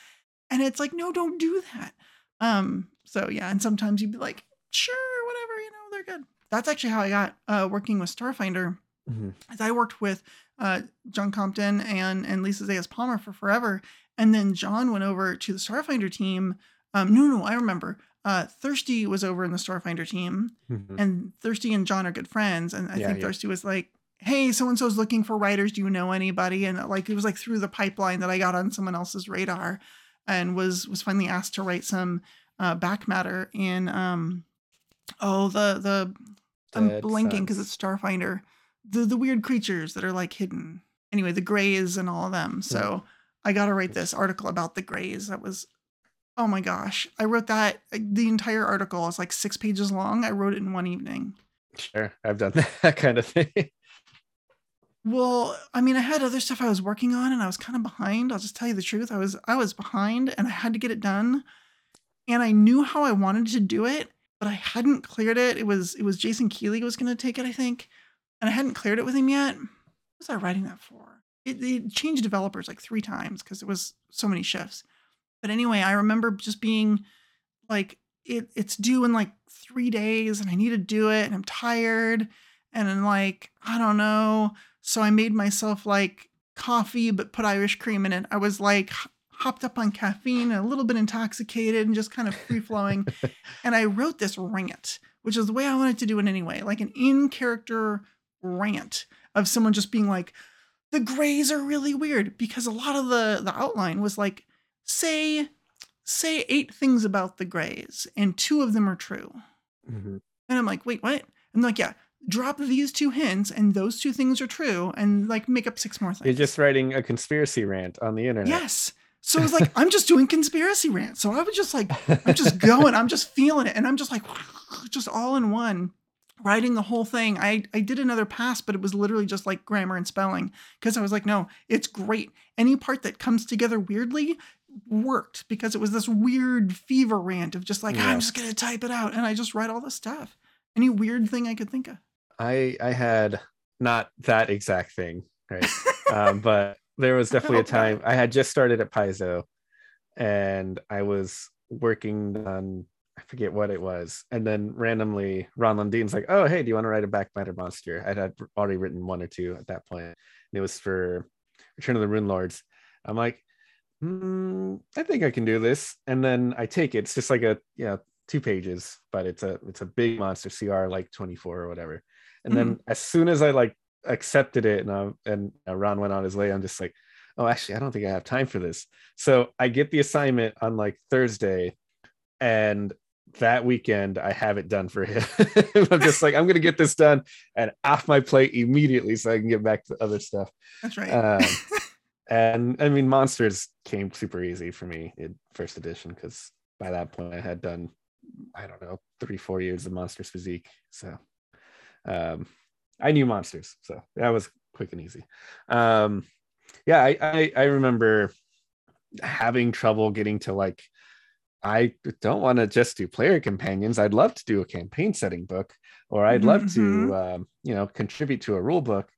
And it's like, no, don't do that. Um. So yeah. And sometimes you'd be like, sure, whatever. You know, they're good. That's actually how I got uh, working with Starfinder. Mm-hmm. As I worked with uh, John Compton and and Lisa Zayas Palmer for forever, and then John went over to the Starfinder team. Um. No, no, I remember. Uh, Thirsty was over in the Starfinder team, mm-hmm. and Thirsty and John are good friends. And I yeah, think yeah. Thirsty was like, hey, so-and-so's looking for writers. Do you know anybody? And like, it was like through the pipeline that I got on someone else's radar and was, was finally asked to write some, uh, back matter in, um, oh, the, the, I'm Dead blanking cause it's Starfinder, the, the weird creatures that are like hidden anyway, the Greys and all of them. So yeah. I got to write this article about the Greys. That was, oh my gosh. I wrote that. The entire article is like six pages long. I wrote it in one evening. Sure. I've done that kind of thing. Well, I mean, I had other stuff I was working on and I was kind of behind. I'll just tell you the truth. I was, I was behind and I had to get it done. And I knew how I wanted to do it, but I hadn't cleared it. It was, it was Jason Keeley was going to take it, I think. And I hadn't cleared it with him yet. What was I writing that for? It, it changed developers like three times because it was so many shifts. But anyway, I remember just being like, it, it's due in like three days and I need to do it and I'm tired and I'm like, I don't know. So I made myself like coffee, but put Irish cream in it. I was like hopped up on caffeine, and a little bit intoxicated and just kind of free flowing. And I wrote this rant, which is the way I wanted to do it anyway, like an in-character rant of someone just being like, the Greys are really weird, because a lot of the, the outline was like, Say, say eight things about the Greys, and two of them are true. Mm-hmm. And I'm like, wait, what? I'm like, yeah, drop these two hints, and those two things are true, and like make up six more things. You're just writing a conspiracy rant on the internet. Yes. So it's like, I'm just doing conspiracy rants. So I was just like, I'm just going, I'm just feeling it, and I'm just like, just all in one, writing the whole thing. I, I did another pass, but it was literally just like grammar and spelling, because I was like, no, it's great. Any part that comes together weirdly worked, because it was this weird fever rant of just like, yeah. I'm just going to type it out. And I just write all this stuff. Any weird thing I could think of. I I had not that exact thing, right? um, but there was definitely a time I had just started at Paizo and I was working on, I forget what it was. And then randomly Ron Lundine's like, oh, hey, do you want to write a back matter monster? I had already written one or two at that point. And it was for Return of the Rune Lords. I'm like, mm, I think I can do this. And then I take it. It's just like a, yeah, two pages, but it's a, it's a big monster C R, like twenty-four or whatever. And mm-hmm. then as soon as I like accepted it and I, and Ron went on his way, I'm just like, oh, actually, I don't think I have time for this. So I get the assignment on like Thursday, and that weekend I have it done for him. I'm just like, I'm going to get this done and off my plate immediately so I can get back to other stuff. That's right. Um, and I mean, Monsters came super easy for me in first edition, because by that point I had done, I don't know, three, four years of Monsters Physique. So um, I knew Monsters. So that was quick and easy. Um, yeah, I, I, I remember having trouble getting to like, I don't want to just do player companions. I'd love to do a campaign setting book, or I'd love mm-hmm. to, um, you know, contribute to a rule book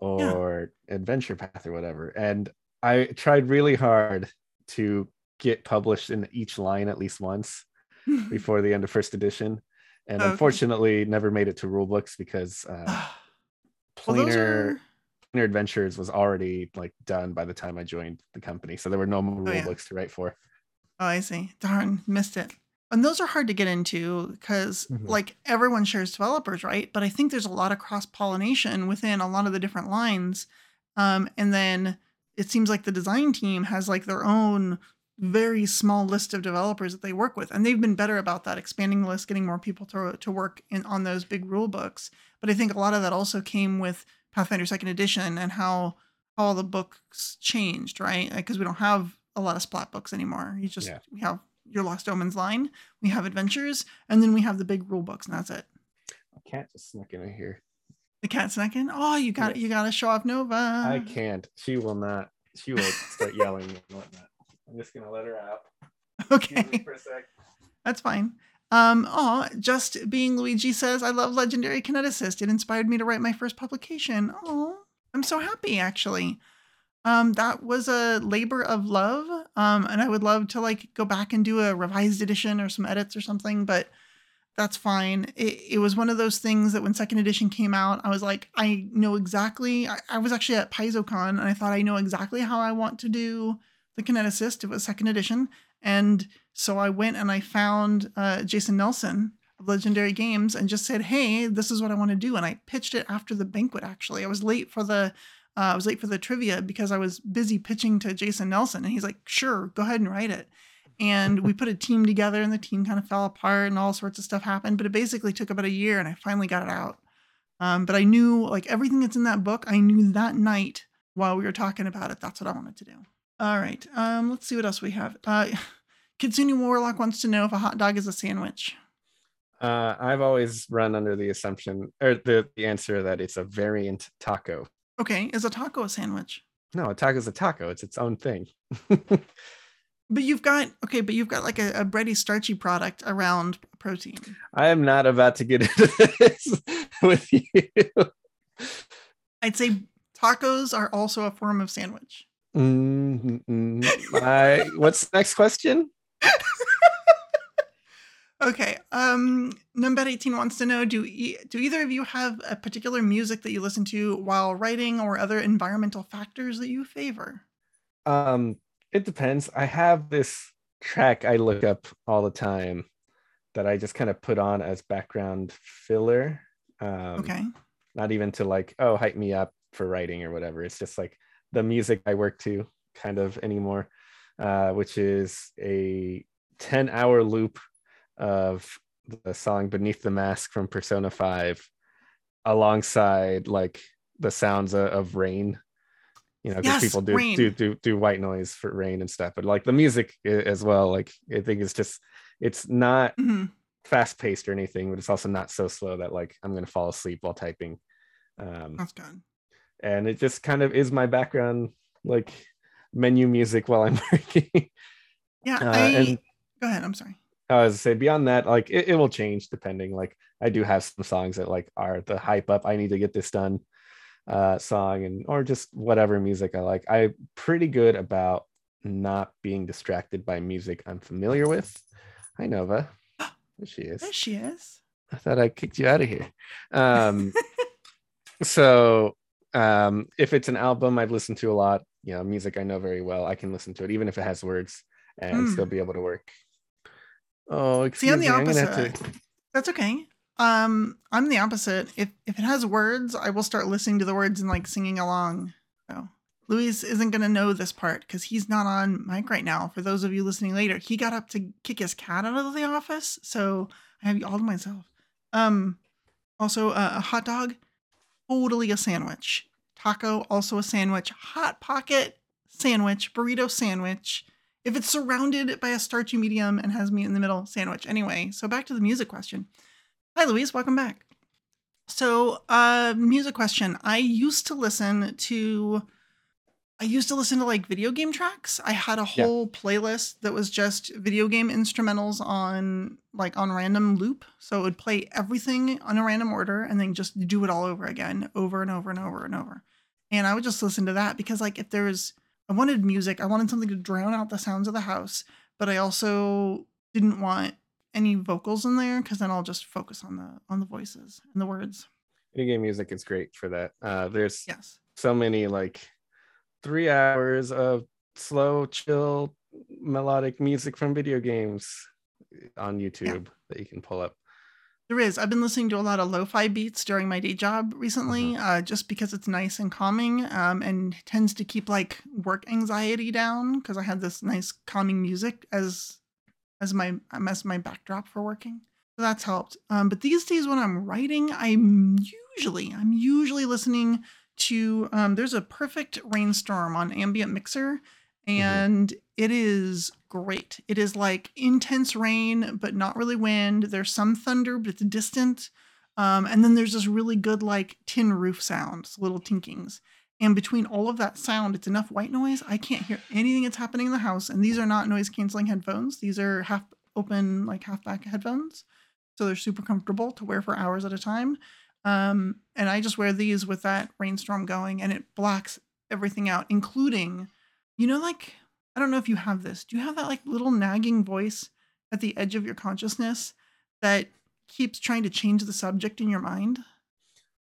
or yeah. adventure path or whatever. And I tried really hard to get published in each line at least once before the end of first edition. And okay. unfortunately never made it to rule books because uh, planar, well, are... planar adventures was already like done by the time I joined the company. So there were no more rule oh, yeah. books to write for. Oh, I see. Darn, missed it. And those are hard to get into because mm-hmm. like everyone shares developers, right? But I think there's a lot of cross-pollination within a lot of the different lines. Um, and then it seems like the design team has like their own very small list of developers that they work with. And they've been better about that, expanding the list, getting more people to, to work in on those big rule books. But I think a lot of that also came with Pathfinder Second Edition and how, how all the books changed, right? Because like, we don't have a lot of splat books anymore. You just yeah. we have your Lost Omens line, we have adventures, and then we have the big rule books, and that's it. A cat just snuck in right here. The cat snuck in. Oh, you got yeah. you got to show off Nova. I can't. She will not. She will start yelling and whatnot. I'm just gonna let her out. Okay. Excuse me for a sec. That's fine. Um, oh, Just Being Luigi says, "I love Legendary Kineticist. It inspired me to write my first publication." Oh, I'm so happy actually. Um, that was a labor of love. Um, and I would love to like go back and do a revised edition or some edits or something, but that's fine. It, it was one of those things that when second edition came out, I was like, I know exactly, I, I was actually at PaizoCon and I thought I know exactly how I want to do the Kineticist. It was second edition. And so I went and I found uh, Jason Nelson of Legendary Games and just said, hey, this is what I want to do. And I pitched it after the banquet, actually. I was late for the Uh, I was late for the trivia because I was busy pitching to Jason Nelson. And he's like, sure, go ahead and write it. And we put a team together and the team kind of fell apart and all sorts of stuff happened. But it basically took about a year and I finally got it out. Um, but I knew like everything that's in that book, I knew that night while we were talking about it. That's what I wanted to do. All right. Um, let's see what else we have. Uh, Kitsune Warlock wants to know if a hot dog is a sandwich. Uh, I've always run under the assumption or the, the answer that it's a variant taco. Okay, is a taco a sandwich? No, a taco is a taco. It's its own thing. but you've got, okay, but you've got like a, a bready, starchy product around protein. I am not about to get into this with you. I'd say tacos are also a form of sandwich. Mm-hmm. I, what's the next question? Okay, um, number eighteen wants to know, do e- do either of you have a particular music that you listen to while writing or other environmental factors that you favor? Um, it depends. I have this track I look up all the time that I just kind of put on as background filler. Um, okay. Not even to like, oh, hype me up for writing or whatever. It's just like the music I work to kind of anymore, uh, which is a ten-hour loop of the song Beneath the Mask from Persona five alongside like the sounds of, of rain, you know, because yes, people do, do do do white noise for rain and stuff, but like the music as well, like I think it's just, it's not mm-hmm. fast paced or anything, but it's also not so slow that like I'm gonna fall asleep while typing. Um that's good. And it just kind of is my background, like menu music while I'm working. yeah uh, I... and go ahead, I'm sorry. I was say beyond that, like it, it will change depending. Like I do have some songs that like are the hype up, I need to get this done uh song, and or just whatever music I like. I'm pretty good about not being distracted by music I'm familiar with. Hi Nova. There she is. There she is. I thought I kicked you out of here. Um so um if it's an album I've listened to a lot, you know, music I know very well. I can listen to it even if it has words and mm. still be able to work. Oh, excuse See, I'm the me. opposite. I'm gonna have to... That's okay. Um, I'm the opposite. If if it has words, I will start listening to the words and like singing along. So Luis isn't going to know this part because he's not on mic right now. For those of you listening later, he got up to kick his cat out of the office, so I have you all to myself. Um, also, uh, a hot dog, totally a sandwich. Taco, also a sandwich. Hot pocket sandwich, burrito sandwich. If it's surrounded by a starchy medium and has meat in the middle, sandwich. Anyway, so back to the music question. Hi, Luis. Welcome back. So, uh, music question. I used to listen to... I used to listen to like video game tracks. I had a whole yeah. playlist that was just video game instrumentals on like on random loop. So it would play everything on a random order and then just do it all over again, over and over and over and over. And I would just listen to that because like if there was, I wanted music, I wanted something to drown out the sounds of the house, but I also didn't want any vocals in there because then I'll just focus on the on the voices and the words. Video game music is great for that. Uh, there's yes. so many like three hours of slow, chill, melodic music from video games on YouTube yeah. that you can pull up. There is. I've been listening to a lot of lo-fi beats during my day job recently, uh-huh. uh, just because it's nice and calming um, and tends to keep like work anxiety down because I had this nice calming music as as my as my backdrop for working. So that's helped. Um, but these days when I'm writing, I'm usually I'm usually listening to um there's a perfect rainstorm on ambient mixer and mm-hmm. it is great. It is like intense rain but not really wind. There's some thunder but it's distant, um and then there's this really good like tin roof sounds, little tinkings, and between all of that sound it's enough white noise I can't hear anything that's happening in the house. And these are not noise canceling headphones, these are half open like half back headphones, so they're super comfortable to wear for hours at a time. Um, and I just wear these with that rainstorm going and it blocks everything out, including, you know, like, I don't know if you have this. Do you have that like little nagging voice at the edge of your consciousness that keeps trying to change the subject in your mind?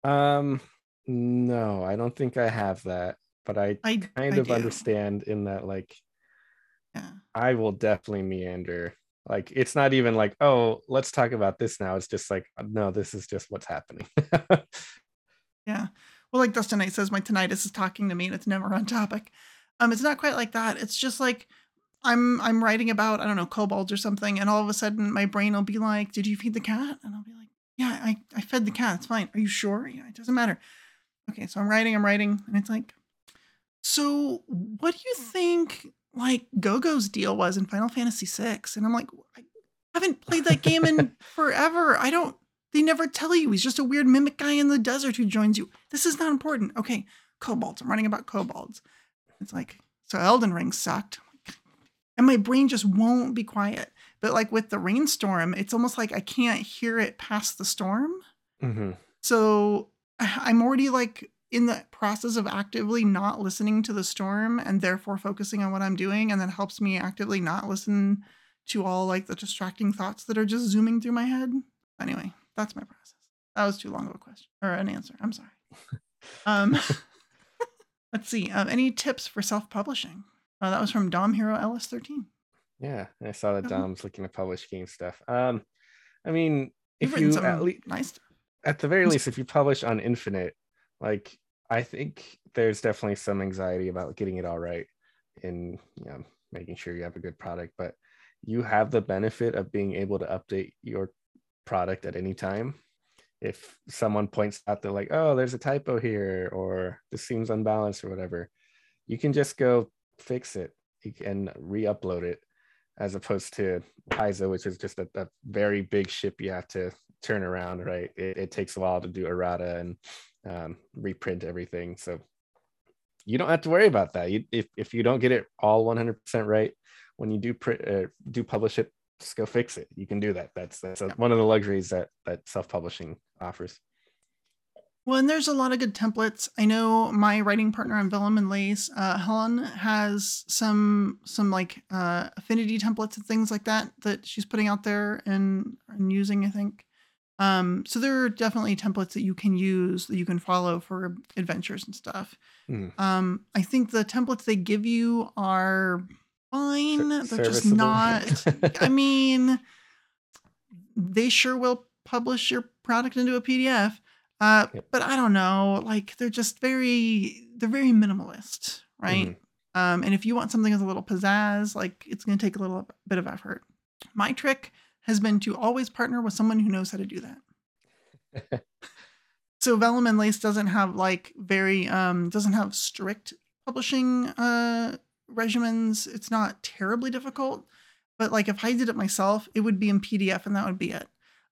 Um, no, I don't think I have that, but I, I kind I of do. understand in that, like, yeah. I will definitely meander. Like, it's not even like, oh, let's talk about this now. It's just like, no, this is just what's happening. Yeah. Well, like Dustin Knight says, my tinnitus is talking to me and it's never on topic. Um, it's not quite like that. It's just like, I'm I'm writing about, I don't know, kobolds or something. And all of a sudden my brain will be like, did you feed the cat? And I'll be like, yeah, I, I fed the cat. It's fine. Are you sure? Yeah, it doesn't matter. Okay. So I'm writing, I'm writing. And it's like, so what do you think like Go-Go's deal was in Final Fantasy six? And I'm like, I haven't played that game in forever. I don't, they never tell you. He's just a weird mimic guy in the desert who joins you. This is not important. Okay, kobolds. I'm writing about kobolds. It's like, so Elden Ring sucked. And my brain just won't be quiet. But like with the rainstorm, it's almost like I can't hear it past the storm. Mm-hmm. So I'm already like, in the process of actively not listening to the storm and therefore focusing on what I'm doing. And that helps me actively not listen to all like the distracting thoughts that are just zooming through my head. Anyway, that's my process. That was too long of a question or an answer. I'm sorry. Um, let's see. Um, any tips for self-publishing? Uh, that was from Dom Hero L S thirteen. Yeah. I saw that Dom's looking to publish game stuff. Um, I mean, You've if you, at, le- nice stuff. At the very least, if you publish on Infinite, like, I think there's definitely some anxiety about getting it all right and, you know, making sure you have a good product, but you have the benefit of being able to update your product at any time. If someone points out they're like, oh, there's a typo here, or this seems unbalanced or whatever, you can just go fix it and re-upload it, as opposed to Paizo, which is just a, a very big ship you have to turn around, right? It, it takes a while to do errata and um, reprint everything. So you don't have to worry about that. You, if, if you don't get it all one hundred percent right, when you do print, uh, do publish it, just go fix it. You can do that. That's, that's a, one of the luxuries that, that self-publishing offers. Well, and there's a lot of good templates. I know my writing partner on Vellum and Lace, uh, Helen, has some some like uh, affinity templates and things like that that she's putting out there and, and using, I think. Um, so there are definitely templates that you can use that you can follow for adventures and stuff. Mm. Um, I think the templates they give you are fine. S- they're just not, I mean, they sure will publish your product into a P D F. Uh, yep. But I don't know, like they're just very, they're very minimalist. Right. Mm. Um, and if you want something with a little pizzazz, like it's going to take a little bit of effort. My trick has been to always partner with someone who knows how to do that. So Vellum and Lace doesn't have like very, um, doesn't have strict publishing uh, regimens. It's not terribly difficult, but like if I did it myself, it would be in P D F and that would be it.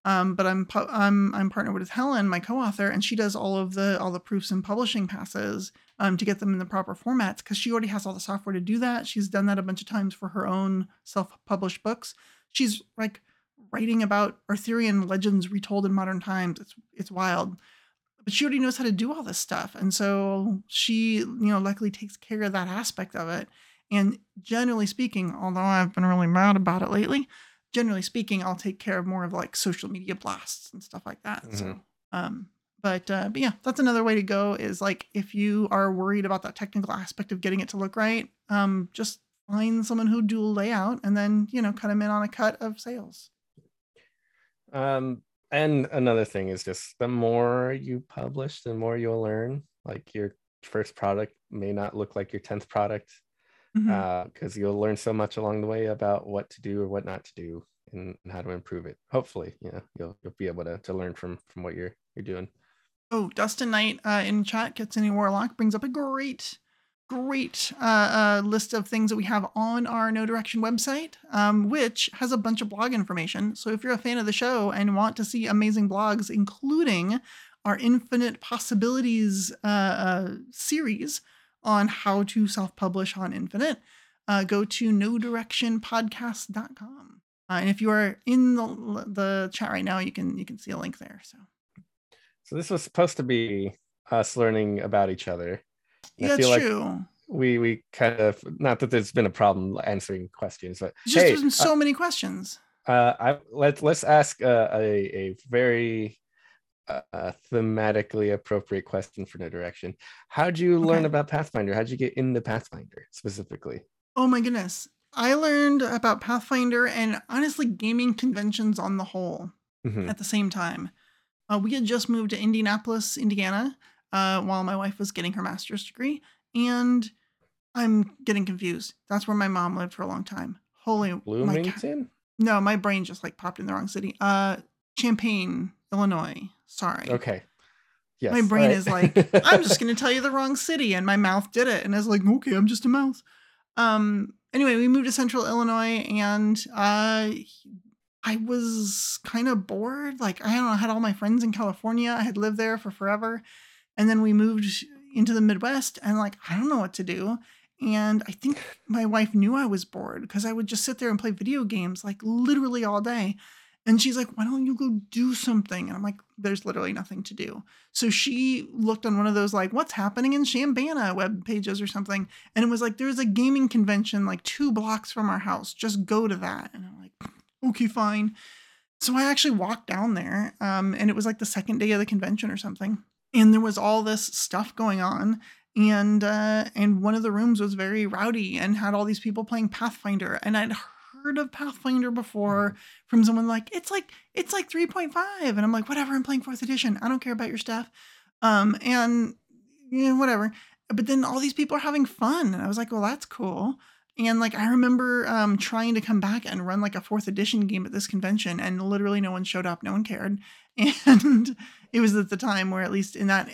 Um, but I'm, pu- I'm, I'm partnered with Helen, my co-author, and she does all of the, all the proofs and publishing passes um, to get them in the proper formats. Cause she already has all the software to do that. She's done that a bunch of times for her own self-published books. She's like writing about Arthurian legends retold in modern times. It's, it's wild, but she already knows how to do all this stuff. And so she, you know, luckily takes care of that aspect of it. And generally speaking, although I've been really mad about it lately, generally speaking, I'll take care of more of like social media blasts and stuff like that. Mm-hmm. So, um, but, uh, but yeah, that's another way to go is like, if you are worried about that technical aspect of getting it to look right, um, just find someone who do a layout and then, you know, cut them in on a cut of sales. Um, and another thing is just the more you publish, the more you'll learn. Like your first product may not look like your tenth product. Mm-hmm. Uh, because you'll learn so much along the way about what to do or what not to do and, and how to improve it. Hopefully, you know, you'll you'll be able to, to learn from from what you're you're doing. Oh, Dustin Knight uh, in chat, Kitsune Warlock, brings up a great, great uh, uh, list of things that we have on our No Direction website, um, which has a bunch of blog information. So if you're a fan of the show and want to see amazing blogs, including our Infinite Possibilities uh, uh, series, on how to self-publish on Infinite, uh, go to no direction podcast dot com. Uh, and if you are in the the chat right now, you can you can see a link there. So, so this was supposed to be us learning about each other. And yeah, I feel it's like true. We we kind of, not that there's been a problem answering questions, but it's just hey, been so uh, many questions. Uh, I let's let's ask uh, a a very a thematically appropriate question for No Direction. How'd you learn okay. about Pathfinder? How'd you get into Pathfinder specifically? Oh my goodness. I learned about Pathfinder and honestly gaming conventions on the whole mm-hmm. at the same time. Uh, we had just moved to Indianapolis, Indiana, uh, while my wife was getting her master's degree, and I'm getting confused. That's where my mom lived for a long time. Holy Bloomington? My ca- no, my brain just like popped in the wrong city. Uh, Champaign, Illinois. Sorry. Okay. Yes. My brain right. is like, I'm just going to tell you the wrong city. And my mouth did it. And I was like, okay, I'm just a mouth. Um, anyway, we moved to central Illinois and uh, I was kind of bored. Like, I don't know, I had all my friends in California. I had lived there for forever. And then we moved into the Midwest and like, I don't know what to do. And I think my wife knew I was bored because I would just sit there and play video games like literally all day. And she's like, why don't you go do something? And I'm like, there's literally nothing to do. So she looked on one of those, like, what's happening in Shambana web pages or something. And it was like, there's a gaming convention like two blocks from our house. Just go to that. And I'm like, okay, fine. So I actually walked down there. Um, and it was like the second day of the convention or something. And there was all this stuff going on. And uh, and one of the rooms was very rowdy and had all these people playing Pathfinder. And I'd heard heard of Pathfinder before from someone like it's like it's like three point five, and I'm like, whatever, I'm playing fourth edition, I don't care about your stuff, um and you know, whatever. But then all these people are having fun and I was like, well, that's cool. And like I remember um trying to come back and run like a fourth edition game at this convention, and literally no one showed up, no one cared. And it was at the time where, at least in that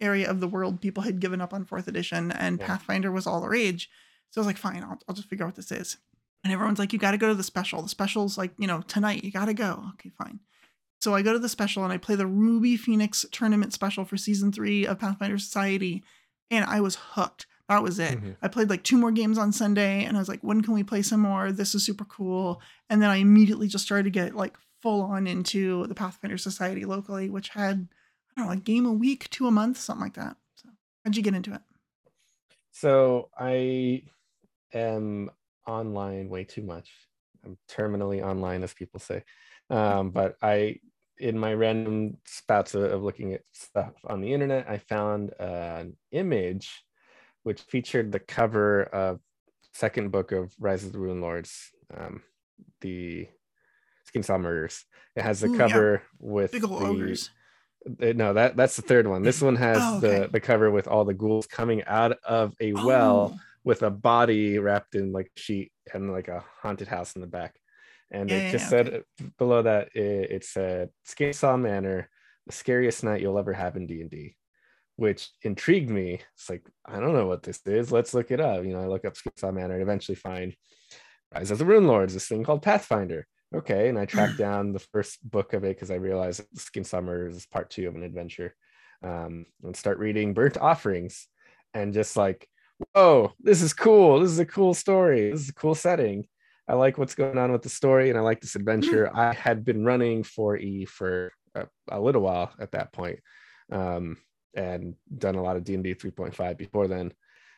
area of the world, people had given up on fourth edition and yeah. Pathfinder was all the rage. So I was like, fine, I'll, I'll just figure out what this is. And everyone's like, you got to go to the special. The special's like, you know, tonight, you got to go. Okay, fine. So I go to the special and I play the Ruby Phoenix tournament special for season three of Pathfinder Society. And I was hooked. That was it. Mm-hmm. I played like two more games on Sunday and I was like, when can we play some more? This is super cool. And then I immediately just started to get like full on into the Pathfinder Society locally, which had, I don't know, a game a week, two a month, something like that. So how'd you get into it? So I am online way too much. I'm terminally online, as people say. Um, but I in my random spouts of, of looking at stuff on the internet, I found uh, an image which featured the cover of second book of Rise of the Rune Lords, um, the Skinsaw Murders. It has the Ooh, cover yeah. with big old the, ogres. No, that that's the third one. This one has oh, okay. the the cover with all the ghouls coming out of a well oh. with a body wrapped in like sheet and like a haunted house in the back. And yeah, it yeah, just yeah, said okay. below that it, it said Skinsaw Manor, the scariest night you'll ever have in D and D, which intrigued me. It's like, I don't know what this is. Let's look it up. You know, I look up Skinsaw Manor and eventually find Rise of the Rune Lords, this thing called Pathfinder. Okay, and I tracked down the first book of it because I realized Skinsaw Murders is part two of an adventure, um, and start reading Burnt Offerings, and just like, whoa, this is cool. This is a cool story. This is a cool setting. I like what's going on with the story, and I like this adventure. I had been running four E for a, a little while at that point, um, and done a lot of D and D three point five before then.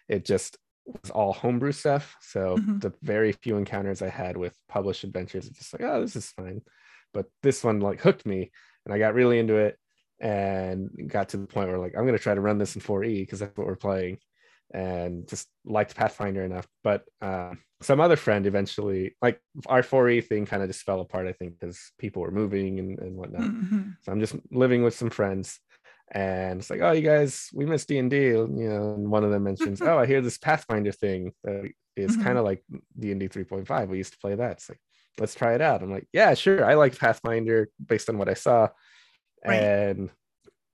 It just was all homebrew stuff, so mm-hmm. the very few encounters I had with published adventures, it's just like, oh, this is fine. But this one like hooked me, and I got really into it, and got to the point where like, I'm gonna try to run this in four E because that's what we're playing, and just liked Pathfinder enough. But um, some other friend eventually, like our four E thing kind of just fell apart, I think, because people were moving and, and whatnot. Mm-hmm. So I'm just living with some friends. And it's like, oh, you guys, we missed D and D, you know, and one of them mentions, oh, I hear this Pathfinder thing that is mm-hmm. kind of like D and D three point five. We used to play that. It's like, let's try it out. I'm like, yeah, sure. I like Pathfinder based on what I saw. Right. And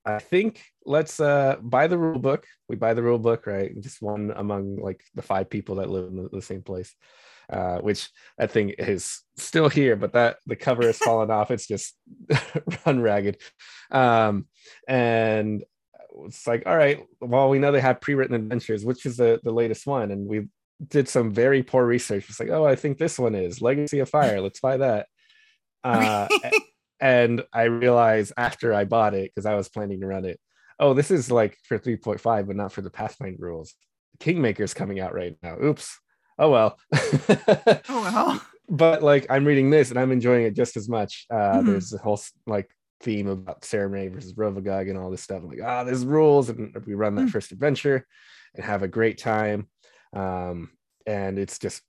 I think let's uh, buy the rule book. We buy the rule book, right? Just one among like the five people that live in the, the same place, uh, which that thing is still here, but that the cover has fallen off. It's just run ragged. Um, and it's like, all right, well, we know they have pre-written adventures, which is the, the latest one. And we did some very poor research. It's like, oh, I think this one is Legacy of Fire. Let's buy that. Uh, And I realized after I bought it, because I was planning to run it, oh, this is like for three point five, but not for the Pathfinder rules. Kingmaker's coming out right now. Oops. Oh, well. oh, well. But like, I'm reading this and I'm enjoying it just as much. Uh, mm-hmm. There's a whole like theme about Saramay versus Rovagog and all this stuff. I'm like, ah, oh, there's rules. And we run that mm-hmm. first adventure and have a great time. Um, and it's just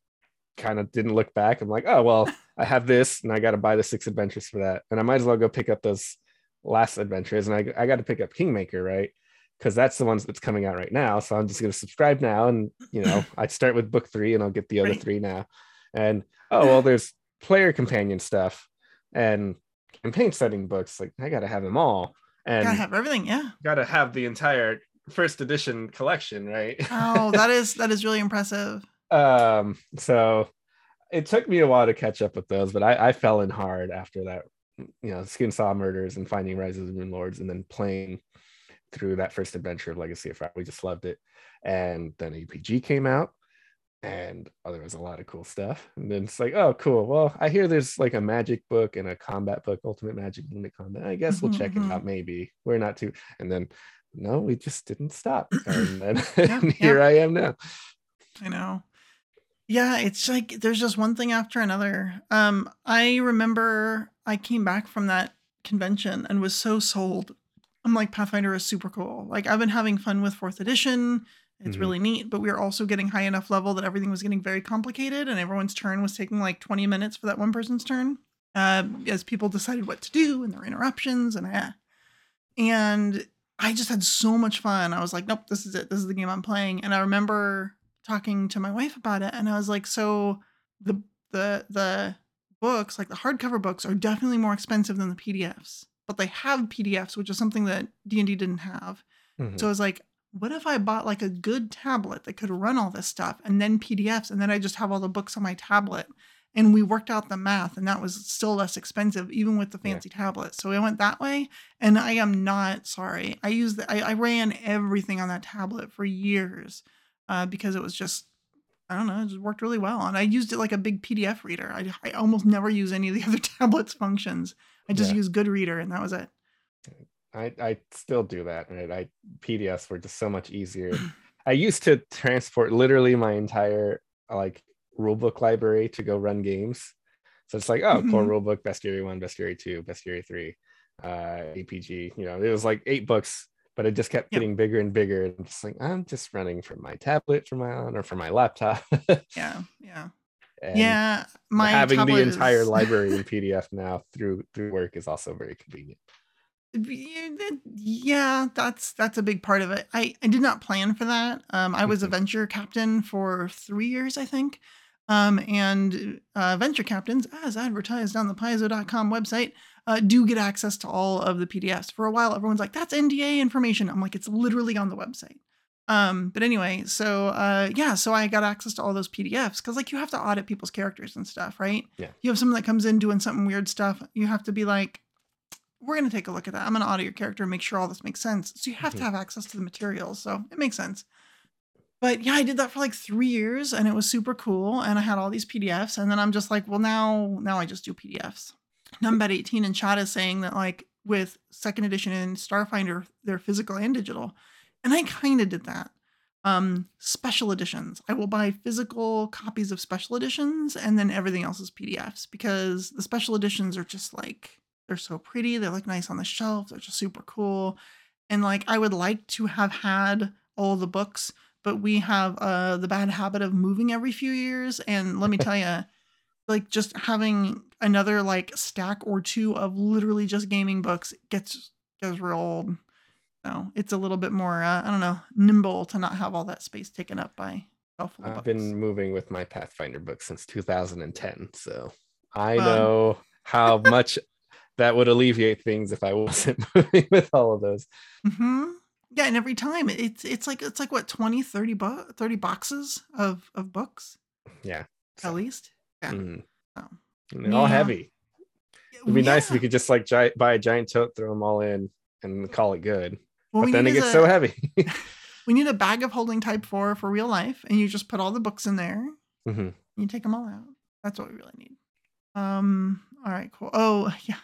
kind of didn't look back. I'm like, oh, well, I have this and I got to buy the six adventures for that. And I might as well go pick up those last adventures. And I, I got to pick up Kingmaker, right? Because that's the ones that's coming out right now. So I'm just going to subscribe now. And, you know, I'd start with book three and I'll get the other right. three now. And, oh, well, there's player companion stuff and campaign setting books. Like, I got to have them all. And got to have everything. Yeah. Got to have the entire first edition collection, right? oh, that is that is really impressive. Um, so it took me a while to catch up with those, but I, I fell in hard after that, you know, Skinsaw Murders and finding Rise of the Rune Lords, and then playing through that first adventure of Legacy of Fire. We just loved it. And then A P G came out, and oh, there was a lot of cool stuff. And then it's like, oh, cool. Well, I hear there's like a magic book and a combat book, Ultimate Magic Unit Combat. I guess we'll mm-hmm. check it out. Maybe we're not too. And then no, we just didn't stop. And then yeah, and here yeah. I am now. I know. Yeah, it's like there's just one thing after another. Um, I remember I came back from that convention and was so sold. I'm like, Pathfinder is super cool. Like, I've been having fun with fourth edition. It's mm-hmm. really neat, but we were also getting high enough level that everything was getting very complicated, and everyone's turn was taking like twenty minutes for that one person's turn, uh, as people decided what to do and their interruptions and eh. And I just had so much fun. I was like, nope, this is it. This is the game I'm playing. And I remember talking to my wife about it, and I was like, so the the the books, like the hardcover books, are definitely more expensive than the P D Fs, but they have P D Fs, which is something that D and D didn't have. Mm-hmm. So I was like, what if I bought like a good tablet that could run all this stuff, and then P D Fs, and then I just have all the books on my tablet? And we worked out the math, and that was still less expensive, even with the fancy yeah. tablet. So we went that way, and I am not sorry. I used the, I, I ran everything on that tablet for years. Uh, because it was just, I don't know, it just worked really well. And I used it like a big P D F reader. I, I almost never use any of the other tablets functions. I just yeah. use Goodreader, and that was it. I, I still do that. Right? I P D Fs were just so much easier. I used to transport literally my entire like rulebook library to go run games. So it's like, oh, mm-hmm. core rulebook, bestiary one, bestiary two, bestiary three. uh, A P G. You know, it was like eight books, but it just kept getting yep. bigger and bigger. And just like, I'm just running from my tablet, from my own, or from my laptop. yeah, yeah, and yeah. My having the entire is... library in P D F now through through work is also very convenient. Yeah, that's that's a big part of it. I, I did not plan for that. Um, I was a venture captain for three years, I think. Um, and uh, venture captains, as advertised on the paizo dot com website, uh, do get access to all of the P D Fs. For a while, everyone's like, that's N D A information. I'm like, it's literally on the website. Um, but anyway, so uh, yeah, so I got access to all those P D Fs because like you have to audit people's characters and stuff, right? Yeah. You have someone that comes in doing something weird stuff. You have to be like, we're going to take a look at that. I'm going to audit your character and make sure all this makes sense. So you have mm-hmm. to have access to the materials. So it makes sense. But yeah, I did that for like three years and it was super cool. And I had all these P D Fs and then I'm just like, well, now, now I just do P D Fs. And I'm about eighteen and Chad is saying that like with second edition and Starfinder, they're physical and digital. And I kind of did that. Um, special editions. I will buy physical copies of special editions and then everything else is P D Fs because the special editions are just like, they're so pretty. They look nice on the shelf. They're just super cool. And like, I would like to have had all the books, but we have uh, the bad habit of moving every few years. And let me tell you, like just having another like stack or two of literally just gaming books gets, gets real old. So it's a little bit more, uh, I don't know, nimble to not have all that space taken up by. Helpful I've books. Been moving with my Pathfinder book since two thousand ten. So I um, know how much that would alleviate things if I wasn't moving with all of those. Mm-hmm. Yeah. And every time it's, it's like, it's like what, twenty, thirty, bu- thirty boxes of, of books. Yeah. So. At least. Yeah. Mm. So. And they're yeah. all heavy. It'd be yeah. nice if we could just like gi- buy a giant tote, throw them all in and call it good. Well, but then it gets a, so heavy. We need a bag of holding type four for real life. And you just put all the books in there mm-hmm. and you take them all out. That's what we really need. Um. All right, cool. Oh yeah.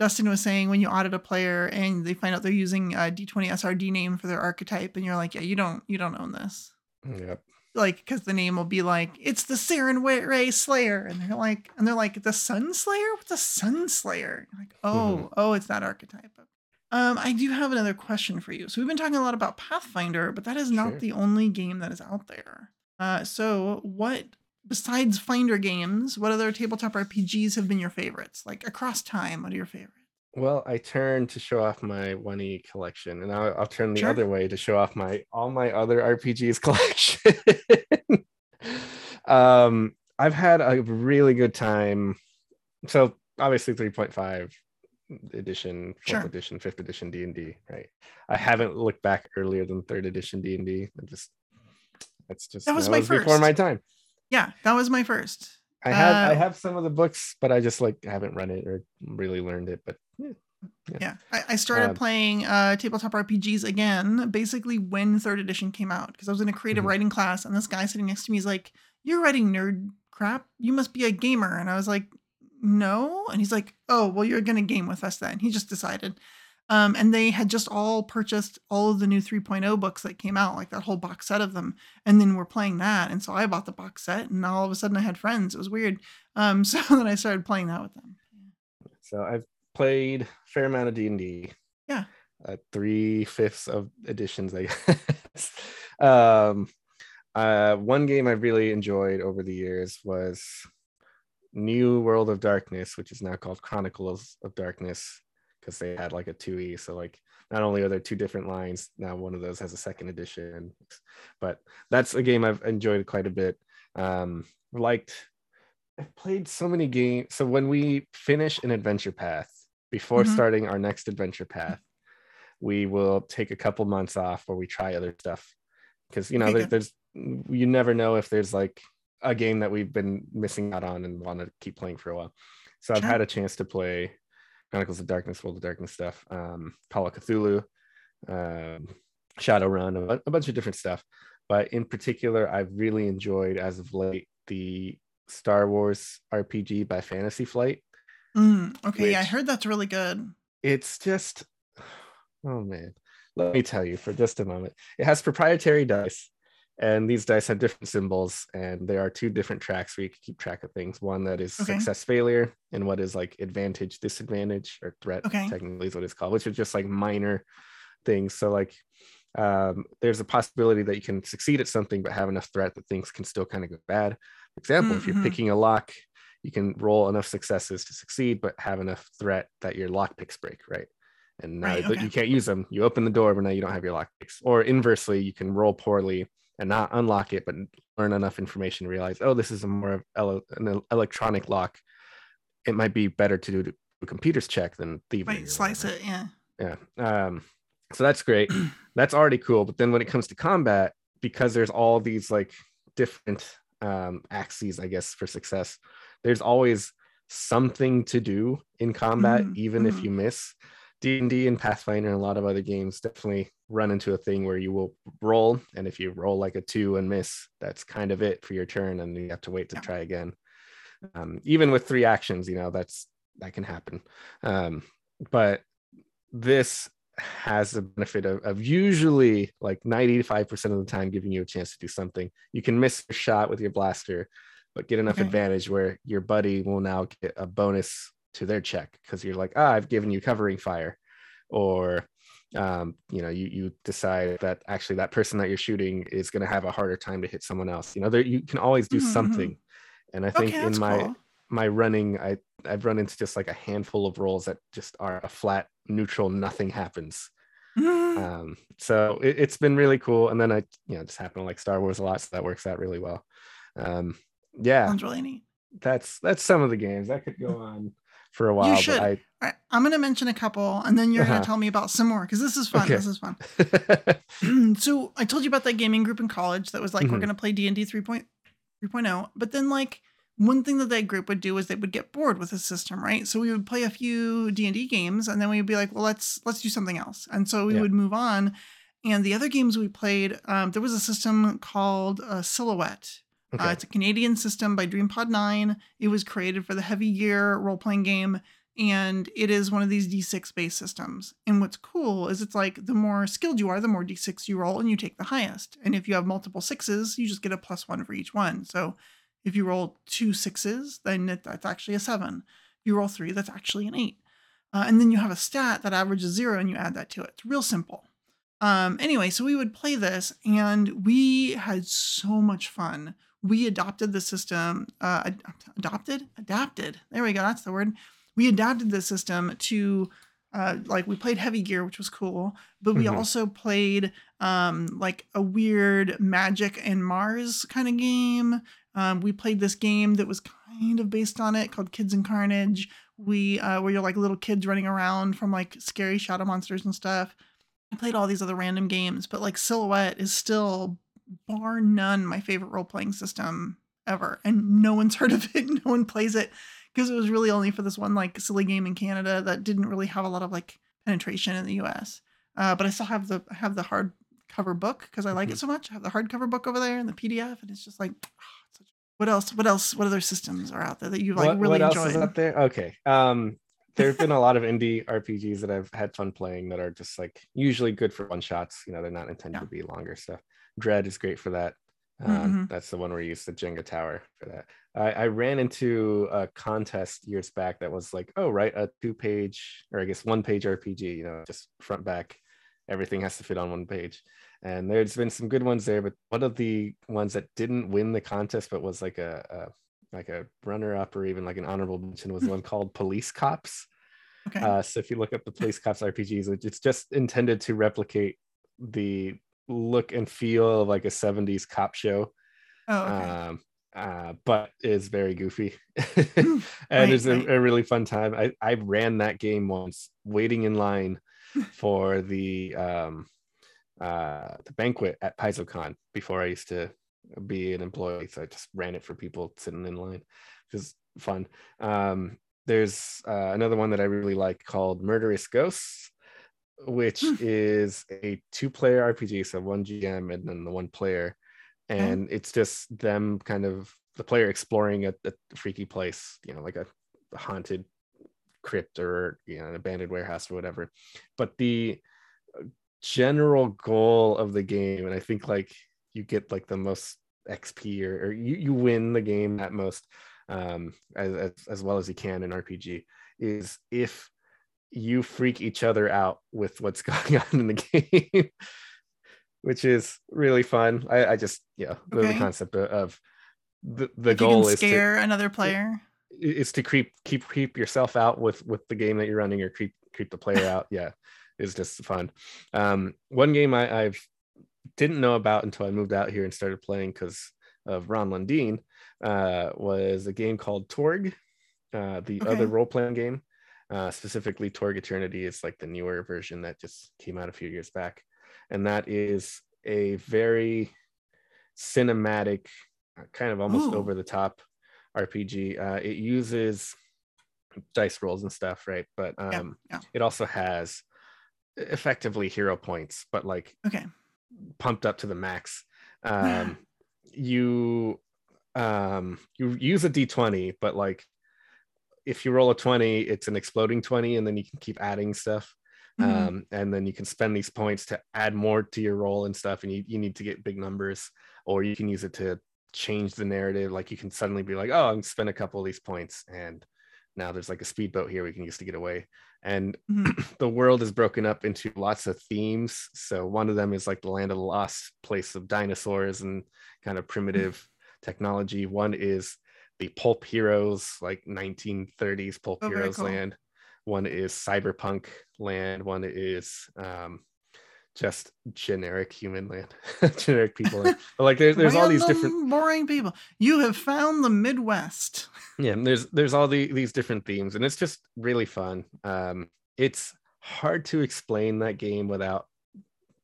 Dustin was saying when you audit a player and they find out they're using a D twenty S R D name for their archetype and you're like, yeah, you don't, you don't own this. Yep. Like, cause the name will be like, it's the Saren Ray Slayer. And they're like, and they're like the Sun Slayer? What's a Sun Slayer? You're like, oh, mm-hmm. oh, it's that archetype. Um, I do have another question for you. So we've been talking a lot about Pathfinder, but that is not sure. the only game that is out there. Uh, so what, besides Finder games, what other tabletop R P Gs have been your favorites? Like across time, what are your favorites? Well, I turned to show off my one E collection, and I'll, I'll turn the sure. other way to show off my all my other R P Gs collection. um, I've had a really good time. So obviously three point five edition, fourth sure. edition, fifth edition D and D, right? I haven't looked back earlier than third edition D and D. I just that's just that was, that my was first. Before my time. Yeah, that was my first. I have uh, I have some of the books, but I just like haven't read it or really learned it. But yeah, yeah. yeah. I, I started um, playing uh, tabletop R P Gs again, basically when third edition came out, because I was in a creative mm-hmm. writing class, and this guy sitting next to me is like, "You're writing nerd crap. You must be a gamer." And I was like, "No," and he's like, "Oh, well, you're gonna game with us then." He just decided. Um, and they had just all purchased all of the new three point oh books that came out, like that whole box set of them. And then we're playing that. And so I bought the box set and all of a sudden I had friends. It was weird. Um, so then I started playing that with them. So I've played a fair amount of D and D. Yeah. Uh, three fifths of editions, I guess. um, uh, one game I really enjoyed over the years was New World of Darkness, which is now called Chronicles of Darkness. Because they had like a two E, so like not only are there two different lines now, one of those has a second edition, but that's a game I've enjoyed quite a bit. Um, liked, I've played so many games. So when we finish an adventure path before mm-hmm. starting our next adventure path, we will take a couple months off where we try other stuff because you know there, there's you never know if there's like a game that we've been missing out on and want to keep playing for a while. So I've had a chance to play Chronicles of Darkness, World of Darkness stuff, um, Call of Cthulhu, um, Shadowrun, a, a bunch of different stuff. But in particular, I've really enjoyed as of late the Star Wars R P G by Fantasy Flight. Mm, okay, yeah, I heard that's really good. It's just, oh man, let me tell you for just a moment. It has proprietary dice And these dice have different symbols, and there are two different tracks where you can keep track of things. One that is okay. success, failure, and what is like advantage, disadvantage, or threat, okay. technically is what it's called, which are just like minor things. So like um, there's a possibility that you can succeed at something, but have enough threat that things can still kind of go bad. For example, mm-hmm. if you're picking a lock, you can roll enough successes to succeed, but have enough threat that your lock picks break, right? And now right, okay. you can't use them. You open the door, but now you don't have your lock picks. Or inversely, you can roll poorly and not unlock it, but learn enough information to realize, oh, this is a more of ele- an electronic lock. It might be better to do to a computer's check than thievery. Right, slice it, yeah. Yeah. Um, so that's great. That's already cool. But then when it comes to combat, because there's all these like different um, axes, I guess, for success, there's always something to do in combat, mm-hmm. even mm-hmm. if you miss. D and D and Pathfinder and a lot of other games definitely run into a thing where you will roll, and if you roll like a two and miss, that's kind of it for your turn, and you have to wait to yeah. try again. Um, even with three actions, you know, that's that can happen. Um, but this has the benefit of, of usually like ninety-five percent of the time giving you a chance to do something. You can miss your shot with your blaster, but get enough okay. advantage where your buddy will now get a bonus to their check because you're like, ah, I've given you covering fire, or um, you know, you you decide that actually that person that you're shooting is going to have a harder time to hit someone else. You know, there you can always do mm-hmm. something. And I think okay, in my cool. my running, I I've run into just like a handful of rolls that just are a flat neutral, nothing happens. Mm-hmm. Um, so it, it's been really cool. And then I you know just happen to like Star Wars a lot, so that works out really well. Um, yeah, sounds really neat. That's that's some of the games that could go on. For a while, you should. But I... right, I'm going to mention a couple, and then you're uh-huh. going to tell me about some more because this is fun. Okay. This is fun. So I told you about that gaming group in college that was like, mm-hmm. we're going to play D and D three point oh. But then like one thing that that group would do is they would get bored with the system, right? So we would play a few D and D games, and then we'd be like, well, let's let's do something else. And so we yeah. would move on. And the other games we played, um, there was a system called uh, Silhouette. Okay. Uh, it's a Canadian system by DreamPod nine. It was created for the Heavy Gear role-playing game, and it is one of these D six-based systems. And what's cool is it's like the more skilled you are, the more D six you roll, and you take the highest. And if you have multiple sixes, you just get a plus one for each one. So if you roll two sixes, then it, that's actually a seven. If you roll three, that's actually an eight. Uh, and then you have a stat that averages zero, and you add that to it. It's real simple. Um, anyway, so we would play this, and we had so much fun. We adopted the system, uh, ad- adopted, adapted. There we go. That's the word. We adapted the system to, uh, like we played Heavy Gear, which was cool, but we mm-hmm. also played, um, like a weird Magic and Mars kind of game. Um, we played this game that was kind of based on it called Kids in Carnage. We, uh, where you're like little kids running around from like scary shadow monsters and stuff. I played all these other random games, but like Silhouette is still bar none my favorite role-playing system ever, and no one's heard of it, no one plays it, because it was really only for this one like silly game in Canada that didn't really have a lot of like penetration in the U S uh but I still have the have the hardcover book because I like mm-hmm. it so much. I have the hardcover book over there and the P D F, and it's just like, oh, it's such... what else what else what other systems are out there that you like what, really what else enjoyed? Is out there? Okay um there have been a lot of indie R P Gs that I've had fun playing that are just like usually good for one shots, you know, they're not intended yeah. to be longer stuff. Dread is great for that. Um, mm-hmm. That's the one where you use the Jenga tower for that. I, I ran into a contest years back that was like, oh, write a two-page or I guess one-page R P G, you know, just front, back. Everything has to fit on one page. And there's been some good ones there, but one of the ones that didn't win the contest but was like a, a like a runner-up or even like an honorable mention was one called Police Cops. Okay. Uh, so if you look up the Police Cops R P Gs, it's just intended to replicate the look and feel of like a seventies cop show. Oh, okay. um uh but it's very goofy and right, it's a, right. a really fun time. I, I ran that game once waiting in line for the um uh the banquet at PaizoCon before I used to be an employee, so I just ran it for people sitting in line, which is fun. Um there's uh, another one that I really like called Murderous Ghosts, which is a two-player R P G, so one G M and then the one player, and okay. it's just them kind of the player exploring a, a freaky place, you know, like a haunted crypt or, you know, an abandoned warehouse or whatever. But the general goal of the game, and I think like you get like the most X P, or, or you, you win the game at most, um, as, as as well as you can in R P G, is if you freak each other out with what's going on in the game, which is really fun. I, I just yeah, okay. the, the concept of, of the the like goal is scare to, another player. Is to creep keep creep yourself out with with the game that you're running, or creep creep the player out. Yeah, it's just fun. Um, one game I, I've didn't know about until I moved out here and started playing because of Ron Lundeen uh, was a game called Torg, uh, the okay. other role-playing game. Uh, specifically, Torg Eternity is like the newer version that just came out a few years back. And that is a very cinematic, kind of almost Ooh. over-the-top R P G. Uh, it uses dice rolls and stuff, right? But um, yeah, yeah. it also has effectively hero points, but like okay. pumped up to the max. Um, yeah. You um, you use a D twenty, but like, if you roll a twenty, it's an exploding twenty, and then you can keep adding stuff. Mm-hmm. Um, and then you can spend these points to add more to your roll and stuff. And you, you need to get big numbers, or you can use it to change the narrative. Like you can suddenly be like, oh, I'm going to spend a couple of these points, and now there's like a speedboat here we can use to get away. And mm-hmm. the world is broken up into lots of themes. So one of them is like the land of the lost, place of dinosaurs and kind of primitive mm-hmm. technology. One is the pulp heroes, like nineteen thirties pulp oh, heroes cool. land. One is cyberpunk land. One is um, just generic human land, generic people. Land. But like there's there's all these different boring people. You have found the Midwest. Yeah, and there's there's all the, these different themes, and it's just really fun. Um, it's hard to explain that game without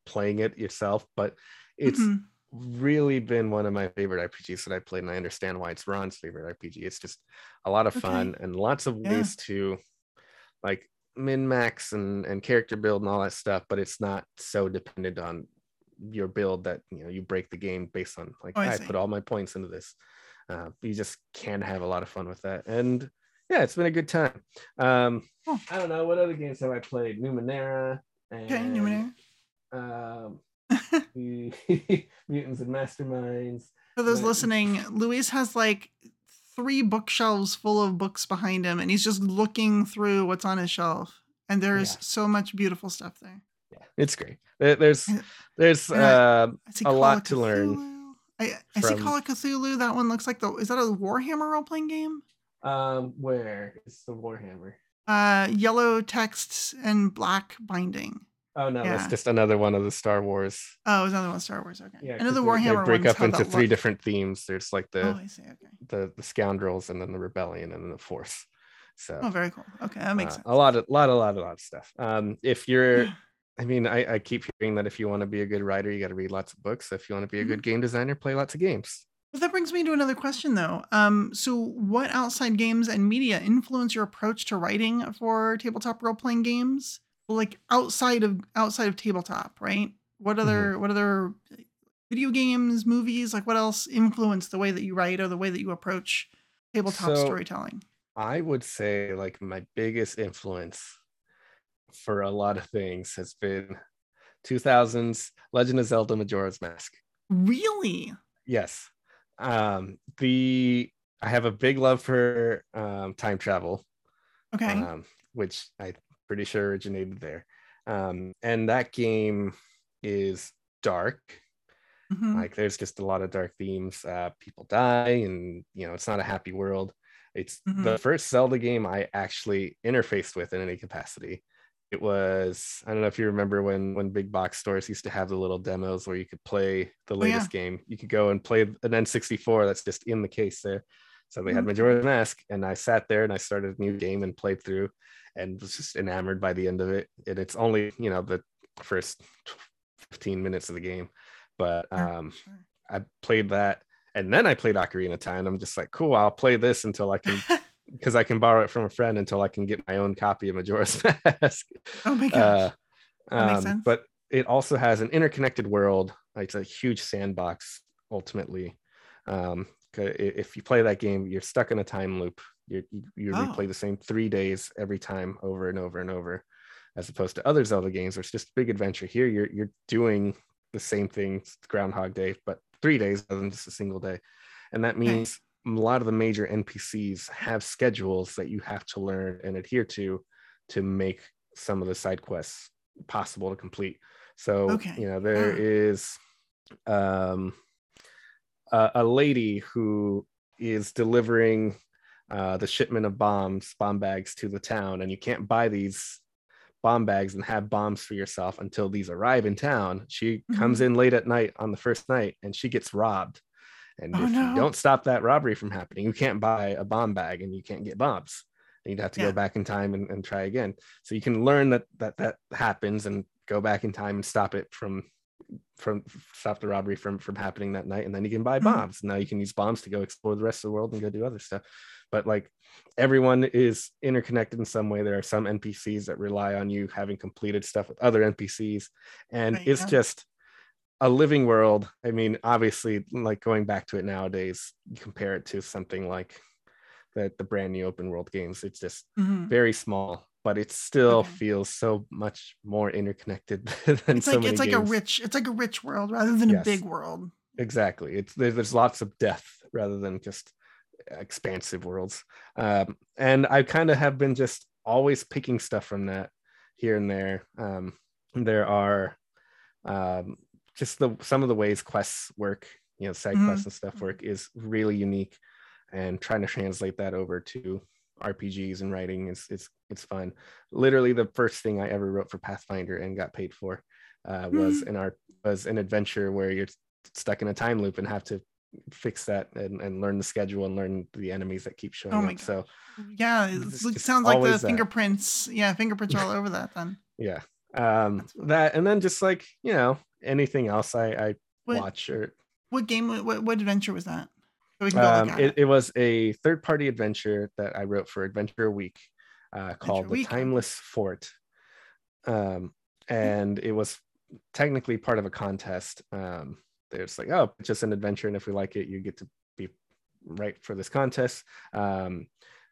playing it yourself, but it's. Mm-hmm. really been one of my favorite R P Gs that I played, and I understand why it's Ron's favorite R P G. It's just a lot of okay. fun and lots of yeah. ways to like min-max and, and character build and all that stuff, but it's not so dependent on your build that, you know, you break the game based on like, oh, I, I put all my points into this. Uh, you just can have a lot of fun with that. And yeah, it's been a good time. Um, oh. I don't know, what other games have I played? Numenera. And, okay, Numenera. Um, Mutants and Masterminds. For those and listening, Luis has like three bookshelves full of books behind him, and he's just looking through what's on his shelf, and there's yeah. so much beautiful stuff there. Yeah, it's great. There's there's uh, a lot to learn. I, I see Call of Cthulhu. That one looks like the is that a Warhammer role playing game? Um, where is the Warhammer? Uh, yellow texts and black binding. Oh no, yeah. that's just another one of the Star Wars. Oh, it's another one Star Wars. Okay. Yeah, another Warhammer. They break up into three look. different themes. There's like the oh, I see. Okay. the the scoundrels, and then the rebellion, and then the force. So. Oh, very cool. Okay, that makes uh, sense. A lot of lot a lot a lot of stuff. Um, if you're, I mean, I, I keep hearing that if you want to be a good writer, you got to read lots of books. If you want to be a mm-hmm. good game designer, play lots of games. Well, that brings me to another question, though. Um, so, what outside games and media influence your approach to writing for tabletop role playing games? Like outside of outside of tabletop, right? What other mm-hmm. what other video games, movies, like what else influenced the way that you write or the way that you approach tabletop so, storytelling? I would say like my biggest influence for a lot of things has been two thousands Legend of Zelda Majora's Mask. Really? Yes. Um, the I have a big love for um, time travel. Okay. Um, which I pretty sure originated there. Um, and that game is dark. Mm-hmm. Like there's just a lot of dark themes. Uh, people die, and you know, it's not a happy world. It's mm-hmm. the first Zelda game I actually interfaced with in any capacity. It was, I don't know if you remember when, when big box stores used to have the little demos where you could play the latest oh, yeah. game. You could go and play an N sixty-four that's just in the case there. So they mm-hmm. had Majora's Mask, and I sat there and I started a new game and played through, and was just enamored by the end of it. And it's only, you know, the first fifteen minutes of the game, but um, sure, sure. I played that, and then I played Ocarina of Time. I'm just like, cool, I'll play this until I can, because I can borrow it from a friend until I can get my own copy of Majora's Mask. Oh my gosh, uh, that um, makes sense. But it also has an interconnected world. It's a huge sandbox, ultimately. Um, if you play that game, you're stuck in a time loop. You you oh. replay the same three days every time, over and over and over, as opposed to other Zelda games, where it's just a big adventure. Here, you're you're doing the same thing. It's Groundhog Day, but three days rather than just a single day. And that means a lot of the major N P Cs have schedules that you have to learn and adhere to to make some of the side quests possible to complete. So, okay. you know, there ah. is um, a, a lady who is delivering uh, the shipment of bombs, bomb bags to the town, and you can't buy these bomb bags and have bombs for yourself until these arrive in town. She mm-hmm. comes in late at night on the first night and she gets robbed. And oh, if no. you don't stop that robbery from happening, you can't buy a bomb bag and you can't get bombs. And you'd have to yeah. go back in time and, and try again. So you can learn that, that that happens and go back in time and stop it from from stop the robbery from from happening that night. And then you can buy mm-hmm. bombs. Now you can use bombs to go explore the rest of the world and go do other stuff. But like everyone is interconnected in some way. There are some N P Cs that rely on you having completed stuff with other N P Cs. And it's go. just a living world. I mean, obviously, like going back to it nowadays, you compare it to something like the, the brand new open world games. It's just mm-hmm. very small, but it still okay. feels so much more interconnected than it's so like, many it's like games. a rich, it's like a rich world rather than yes. a big world. Exactly. It's there's, there's lots of depth rather than just expansive worlds, um and I kind of have been just always picking stuff from that here and there. Um there are um just the some of the ways quests work, you know, side mm-hmm. quests and stuff work is really unique, and trying to translate that over to R P Gs and writing is it's it's fun. Literally the first thing I ever wrote for Pathfinder and got paid for uh was mm-hmm. an art was an adventure where you're stuck in a time loop and have to fix that and, and learn the schedule and learn the enemies that keep showing oh up. God. So yeah, it sounds like the fingerprints. That. Yeah, fingerprints are all over that then. Yeah. Um that and then just like, you know, anything else I, I what, watch or what game what what adventure was that? So we can go um, look at it, it. it was a third party adventure that I wrote for Adventure Week uh adventure called Week. The Timeless Fort. Um and yeah. it was technically part of a contest. Um It's like, oh, it's just an adventure, and if we like it, you get to be right for this contest. Um,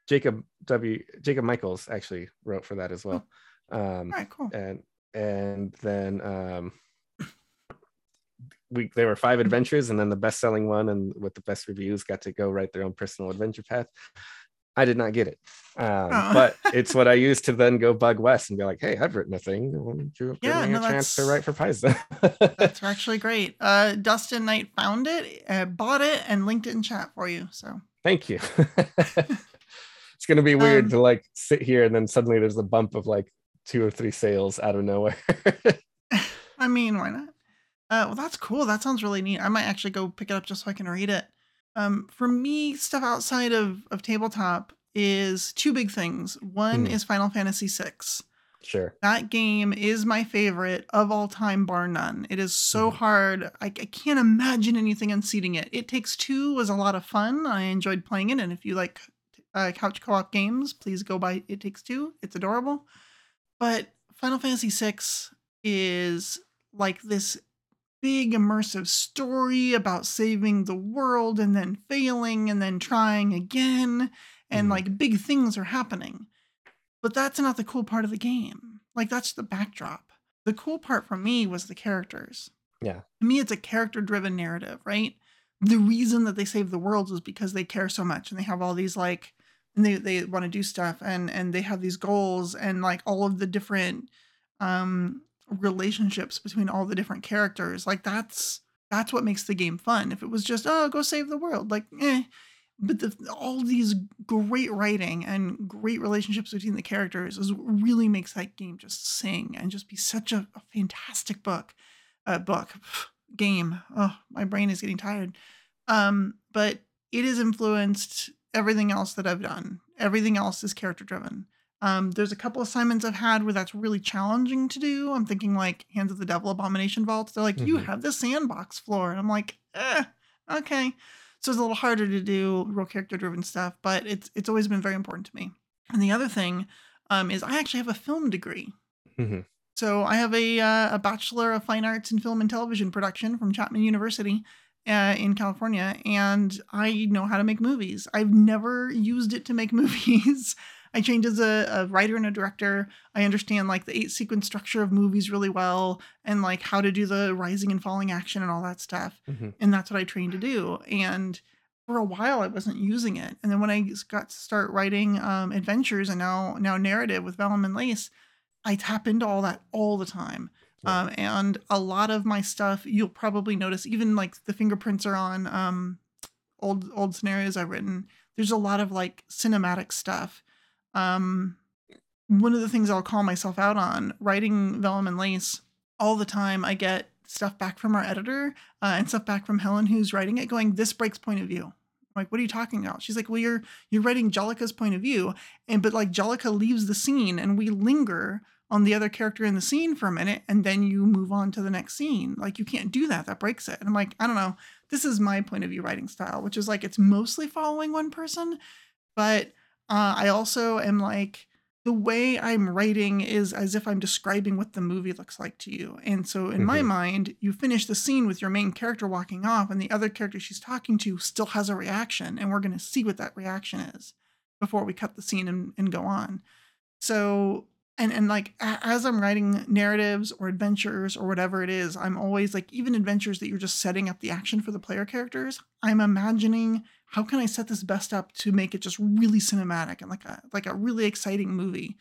Jacob W. Jacob Michaels actually wrote for that as well. Um, All right, cool. And and then um, we there were five adventures, and then the best-selling one and with the best reviews got to go write their own personal adventure path. I did not get it, um, oh. but it's what I used to then go bug Wes and be like, "Hey, I've written a thing. You're yeah, no, a chance to write for Paizo." That's actually great. Uh, Dustin Knight found it, uh, bought it, and linked it in chat for you. So thank you. It's gonna be weird um, to like sit here and then suddenly there's a bump of like two or three sales out of nowhere. I mean, why not? Uh, well, that's cool. That sounds really neat. I might actually go pick it up just so I can read it. Um, for me, stuff outside of, of tabletop is two big things. One mm. is Final Fantasy six. Sure. That game is my favorite of all time, bar none. It is so mm. hard. I, I can't imagine anything unseating it. It Takes Two was a lot of fun. I enjoyed playing it. And if you like uh, couch co-op games, please go buy It Takes Two. It's adorable. But Final Fantasy six is like this big immersive story about saving the world and then failing and then trying again, and mm. like big things are happening, but that's not the cool part of the game. Like that's the backdrop. The cool part for me was the characters. Yeah, to me it's a character driven narrative, right? The reason that they save the world was because they care so much and they have all these like and they, they want to do stuff and and they have these goals and like all of the different um relationships between all the different characters. Like that's that's what makes the game fun. If it was just oh go save the world, like eh. But the, all these great writing and great relationships between the characters is what really makes that game just sing and just be such a, a fantastic book uh book game. Oh, my brain is getting tired. Um but it has influenced everything else that I've done. Everything else is character driven. Um, there's a couple assignments I've had where that's really challenging to do. I'm thinking like Hands of the Devil Abomination Vaults. They're like, mm-hmm. you have the sandbox floor. And I'm like, eh, okay. So it's a little harder to do real character driven stuff, but it's, it's always been very important to me. And the other thing, um, is I actually have a film degree. Mm-hmm. So I have a, uh, a Bachelor of Fine Arts in Film and Television Production from Chapman University. Uh, in California, and I know how to make movies. I've never used it to make movies. I trained as a, a writer and a director. I understand like the eight sequence structure of movies really well and like how to do the rising and falling action and all that stuff. Mm-hmm. And that's what I trained to do. And for a while I wasn't using it. And then when I got to start writing um, adventures and now, now narrative with Vellum and Lace, I tap into all that all the time. Yeah. Um, and a lot of my stuff, you'll probably notice, even like the fingerprints are on um, old, old scenarios I've written. There's a lot of like cinematic stuff. Um, one of the things I'll call myself out on writing Vellum and Lace all the time, I get stuff back from our editor uh, and stuff back from Helen, who's writing it, going, "This breaks point of view." I'm like, "What are you talking about?" She's like, "Well, you're you're writing Jelica's point of view, and but like Jelica leaves the scene, and we linger on the other character in the scene for a minute, and then you move on to the next scene. Like, you can't do that. That breaks it." And I'm like, "I don't know. This is my point of view writing style, which is like it's mostly following one person, but." Uh, I also am like, the way I'm writing is as if I'm describing what the movie looks like to you. And so in mm-hmm. my mind, you finish the scene with your main character walking off and the other character she's talking to still has a reaction. And we're going to see what that reaction is before we cut the scene and, and go on. So, and, and like, a- as I'm writing narratives or adventures or whatever it is, I'm always like, even adventures that you're just setting up the action for the player characters, I'm imagining, how can I set this best up to make it just really cinematic and like a, like a really exciting movie?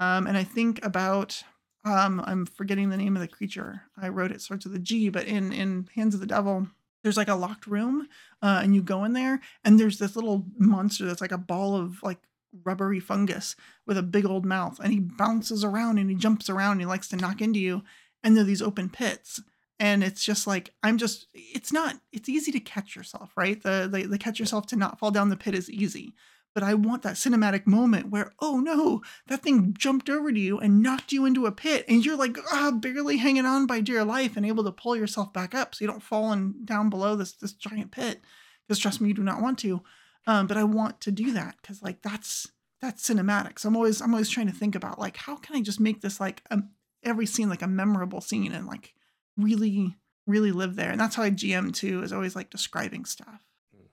Um, and I think about, um, I'm forgetting the name of the creature. I wrote it starts with a G, but in, in Hands of the Devil, there's like a locked room uh, and you go in there and there's this little monster that's like a ball of like rubbery fungus with a big old mouth. And he bounces around and he jumps around and he likes to knock into you. And there are these open pits. And it's just like, I'm just, it's not, it's easy to catch yourself, right? The, the the catch yourself to not fall down the pit is easy. But I want that cinematic moment where, oh no, that thing jumped over to you and knocked you into a pit. And you're like, ah, barely hanging on by dear life and able to pull yourself back up so you don't fall in, down below this, this giant pit. Because trust me, you do not want to. Um, but I want to do that because like, that's, that's cinematic. So I'm always, I'm always trying to think about like, how can I just make this like, a, every scene, like a memorable scene and like, really, really live there. And that's how I G M too, is always like describing stuff.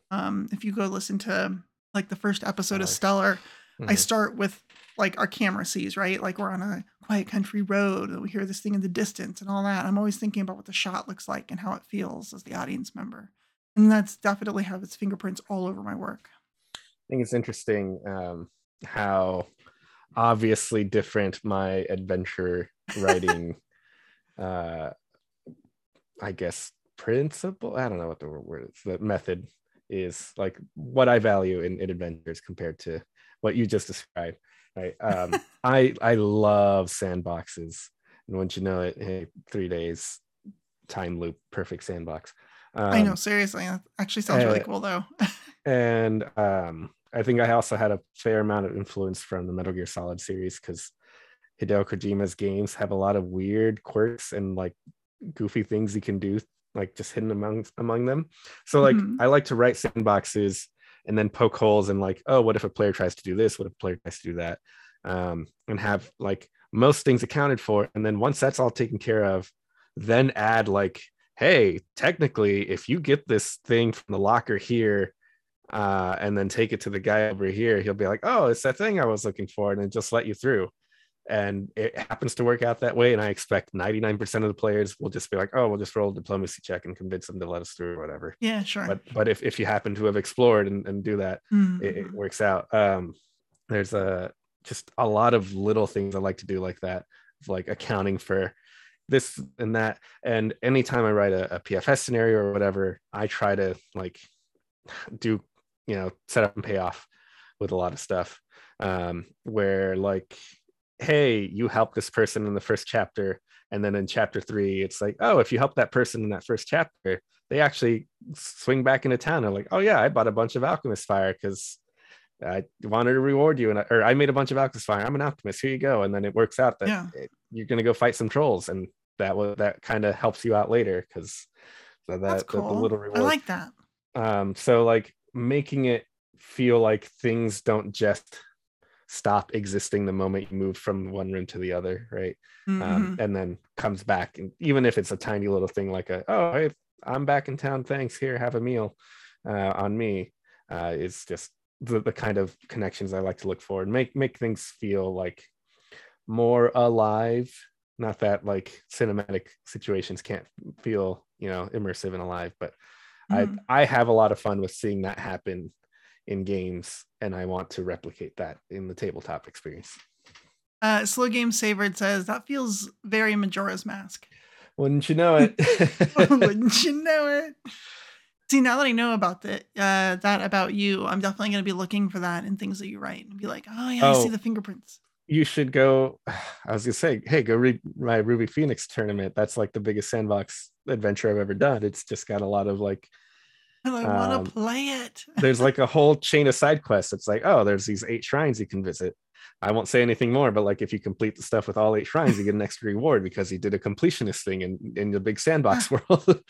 Um, if you go listen to like the first episode of Stellar, mm-hmm. I start with like our camera sees, right? Like we're on a quiet country road and we hear this thing in the distance and all that. I'm always thinking about what the shot looks like and how it feels as the audience member. And that's definitely have its fingerprints all over my work. I think it's interesting um, how obviously different my adventure writing uh I guess principle, I don't know what the word is, the method is, like what I value in, in adventures compared to what you just described, right? Um, I I love sandboxes. And once you know it, hey, three days, time loop, perfect sandbox. Um, I know, seriously. That actually sounds uh, really cool though. and um, I think I also had a fair amount of influence from the Metal Gear Solid series because Hideo Kojima's games have a lot of weird quirks and like goofy things you can do, like just hidden among among them. So like mm-hmm. I like to write sandboxes and then poke holes and like, oh, what if a player tries to do this, what if a player tries to do that, um and have like most things accounted for. And then once that's all taken care of, then add like, hey, technically if you get this thing from the locker here uh and then take it to the guy over here, he'll be like, oh, it's that thing I was looking for, and then just let you through. And it happens to work out that way. And I expect ninety-nine percent of the players will just be like, oh, we'll just roll a diplomacy check and convince them to let us through or whatever. Yeah, sure. But but if, if you happen to have explored and, and do that, mm-hmm. it, it works out. Um, there's a, just a lot of little things I like to do like that, like accounting for this and that. And anytime I write a, a P F S scenario or whatever, I try to like do, you know, set up and pay off with a lot of stuff um, where like, hey, you helped this person in the first chapter, and then in chapter three it's like, oh, if you help that person in that first chapter, they actually swing back into town and like, oh yeah, I bought a bunch of alchemist fire because I wanted to reward you, and I, or I made a bunch of alchemist fire, I'm an alchemist, here you go. And then it works out that yeah. it, you're gonna go fight some trolls, and that was that kind of helps you out later because so that That's cool. the, the little reward. I like that. Um so like making it feel like things don't just stop existing the moment you move from one room to the other, right? Mm-hmm. Um, and then comes back, and even if it's a tiny little thing like a, oh hey, I'm back in town, thanks, here, have a meal uh on me, uh it's just the, the kind of connections I like to look for and make make things feel like more alive. Not that like cinematic situations can't feel, you know, immersive and alive, but mm-hmm. I I have a lot of fun with seeing that happen in games, and I want to replicate that in the tabletop experience. Uh, Slow Game Savored says that feels very Majora's Mask. Wouldn't you know it? Wouldn't you know it? See, now that I know about the, uh, that about you, I'm definitely going to be looking for that in things that you write and be like, oh yeah, oh, I see the fingerprints. You should go. I was going to say, hey, go read my Ruby Phoenix tournament. That's like the biggest sandbox adventure I've ever done. It's just got a lot of like, and I want to um, play it. There's like a whole chain of side quests. It's like, oh, there's these eight shrines you can visit. I won't say anything more, but like if you complete the stuff with all eight shrines, you get an extra reward because you did a completionist thing in, in the big sandbox world.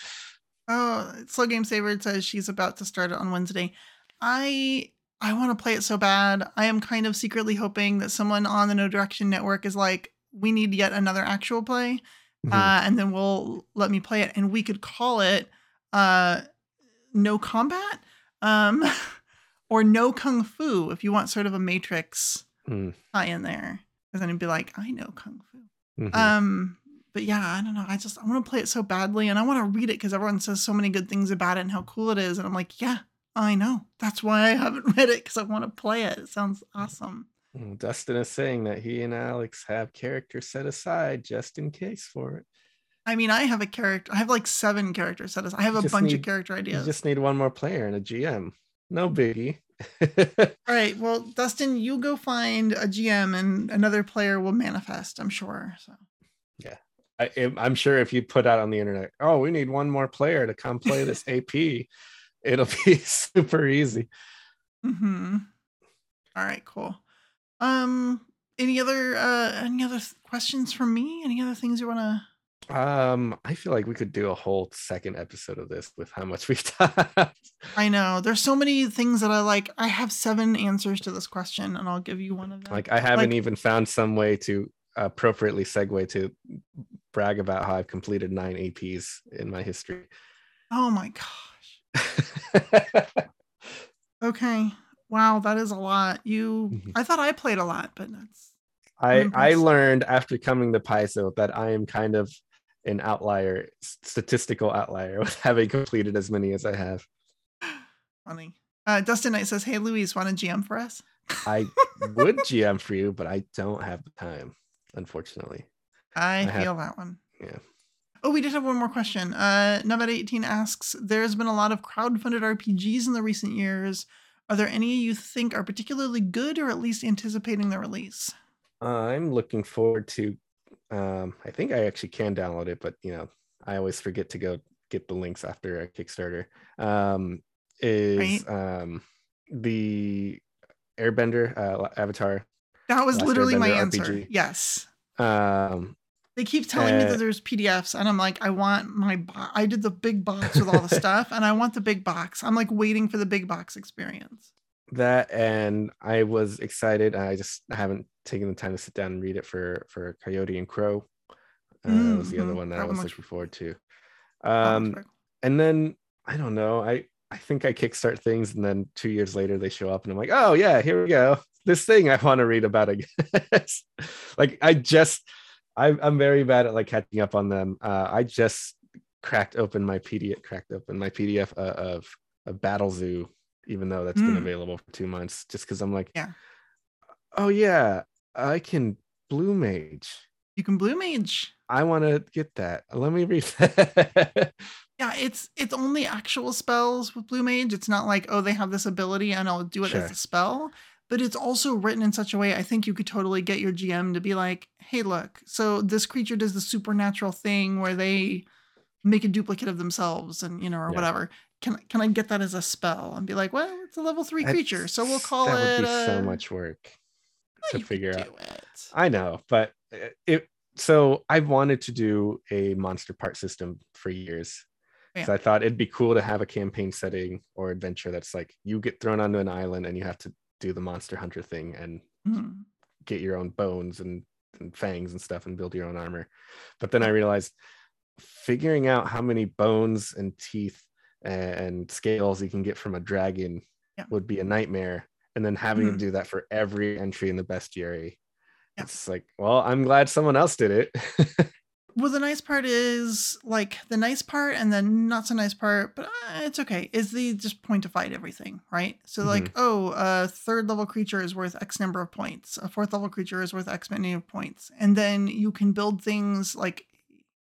Oh, Slow Game Saver says she's about to start it on Wednesday. I I want to play it so bad. I am kind of secretly hoping that someone on the No Direction Network is like, we need yet another actual play. Mm-hmm. Uh, and then we'll let me play it. And we could call it... Uh, No Combat, um, or No Kung Fu if you want sort of a Matrix mm. tie in there, because then it'd be like, I know Kung Fu. Mm-hmm. Um, but yeah, I don't know. I just I want to play it so badly, and I want to read it because everyone says so many good things about it and how cool it is, and I'm like, yeah, I know. That's why I haven't read it, because I want to play it. It sounds awesome. Well, Dustin is saying that he and Alex have characters set aside just in case for it. I mean, I have a character. I have like seven character sets. I have a bunch need, of character ideas. You just need one more player and a G M. No biggie. All right. Well, Dustin, you go find a G M and another player will manifest, I'm sure. So. Yeah. I, I'm sure if you put out on the internet, oh, we need one more player to come play this A P, it'll be super easy. Mm-hmm. All right, cool. Um, any other uh, any other questions from me? Any other things you want to... Um, I feel like we could do a whole second episode of this with how much we've done. I know. There's so many things that I like. I have seven answers to this question, and I'll give you one of them. Like, I haven't like, even found some way to appropriately segue to brag about how I've completed nine A Ps in my history. Oh my gosh. Okay. Wow, that is a lot. You, mm-hmm. I thought I played a lot, but that's. I, I learned after coming to Paizo that I am kind of an outlier, statistical outlier, with having completed as many as I have. Funny. Uh, Dustin Knight says, hey, Luis, want to G M for us? I would G M for you, but I don't have the time, unfortunately. I, I feel have, that one. Yeah. Oh, we did have one more question. Uh, Novetta eighteen asks, there's been a lot of crowdfunded R P Gs in the recent years. Are there any you think are particularly good or at least anticipating the release? Uh, I'm looking forward to... Um, I think I actually can download it, but you know, I always forget to go get the links after a Kickstarter. Um, is right. um, the Airbender uh, Avatar? That was literally Airbender my answer. R P G. Yes. Um, they keep telling uh, me that there's P D Fs, and I'm like, I want my. Bo- I did the big box with all the stuff, and I want the big box. I'm like waiting for the big box experience. That and I was excited. I just haven't taken the time to sit down and read it for for Coyote and Crow. Uh, mm-hmm. That was the other one that Not I was much. looking forward to. Um, and then I don't know. I I think I kickstart things, and then two years later they show up, and I'm like, oh yeah, here we go. This thing I want to read about. I guess like I just I, I'm very bad at like catching up on them. Uh, I just cracked open my P D F cracked open my P D F uh, of of Battle Zoo. Even though that's mm. been available for two months, just because I'm like, yeah. oh yeah, I can blue mage. You can blue mage. I want to get that. Let me read that. Yeah, it's it's only actual spells with blue mage. It's not like, oh, they have this ability and I'll do it sure. as a spell. But it's also written in such a way, I think you could totally get your G M to be like, hey, look, so this creature does the supernatural thing where they make a duplicate of themselves and, you know, or yeah. whatever. Can, can I get that as a spell and be like, well, it's a level three That's, creature, so we'll call that it. That would be uh, so much work to figure out. It. I know, but it. So I've wanted to do a monster part system for years. Yeah. So I thought it'd be cool to have a campaign setting or adventure that's like you get thrown onto an island and you have to do the monster hunter thing and mm. get your own bones and, and fangs and stuff and build your own armor. But then I realized figuring out how many bones and teeth and scales you can get from a dragon yeah. would be a nightmare. and then having mm. to do that for every entry in the bestiary. Yeah. It's like, well, I'm glad someone else did it. Well, the nice part is like the nice part and the not so nice part, but uh, it's okay. Is they just pointified everything, right? So mm-hmm. like, oh, a third level creature is worth X number of points. A fourth level creature is worth X many of points. And then you can build things like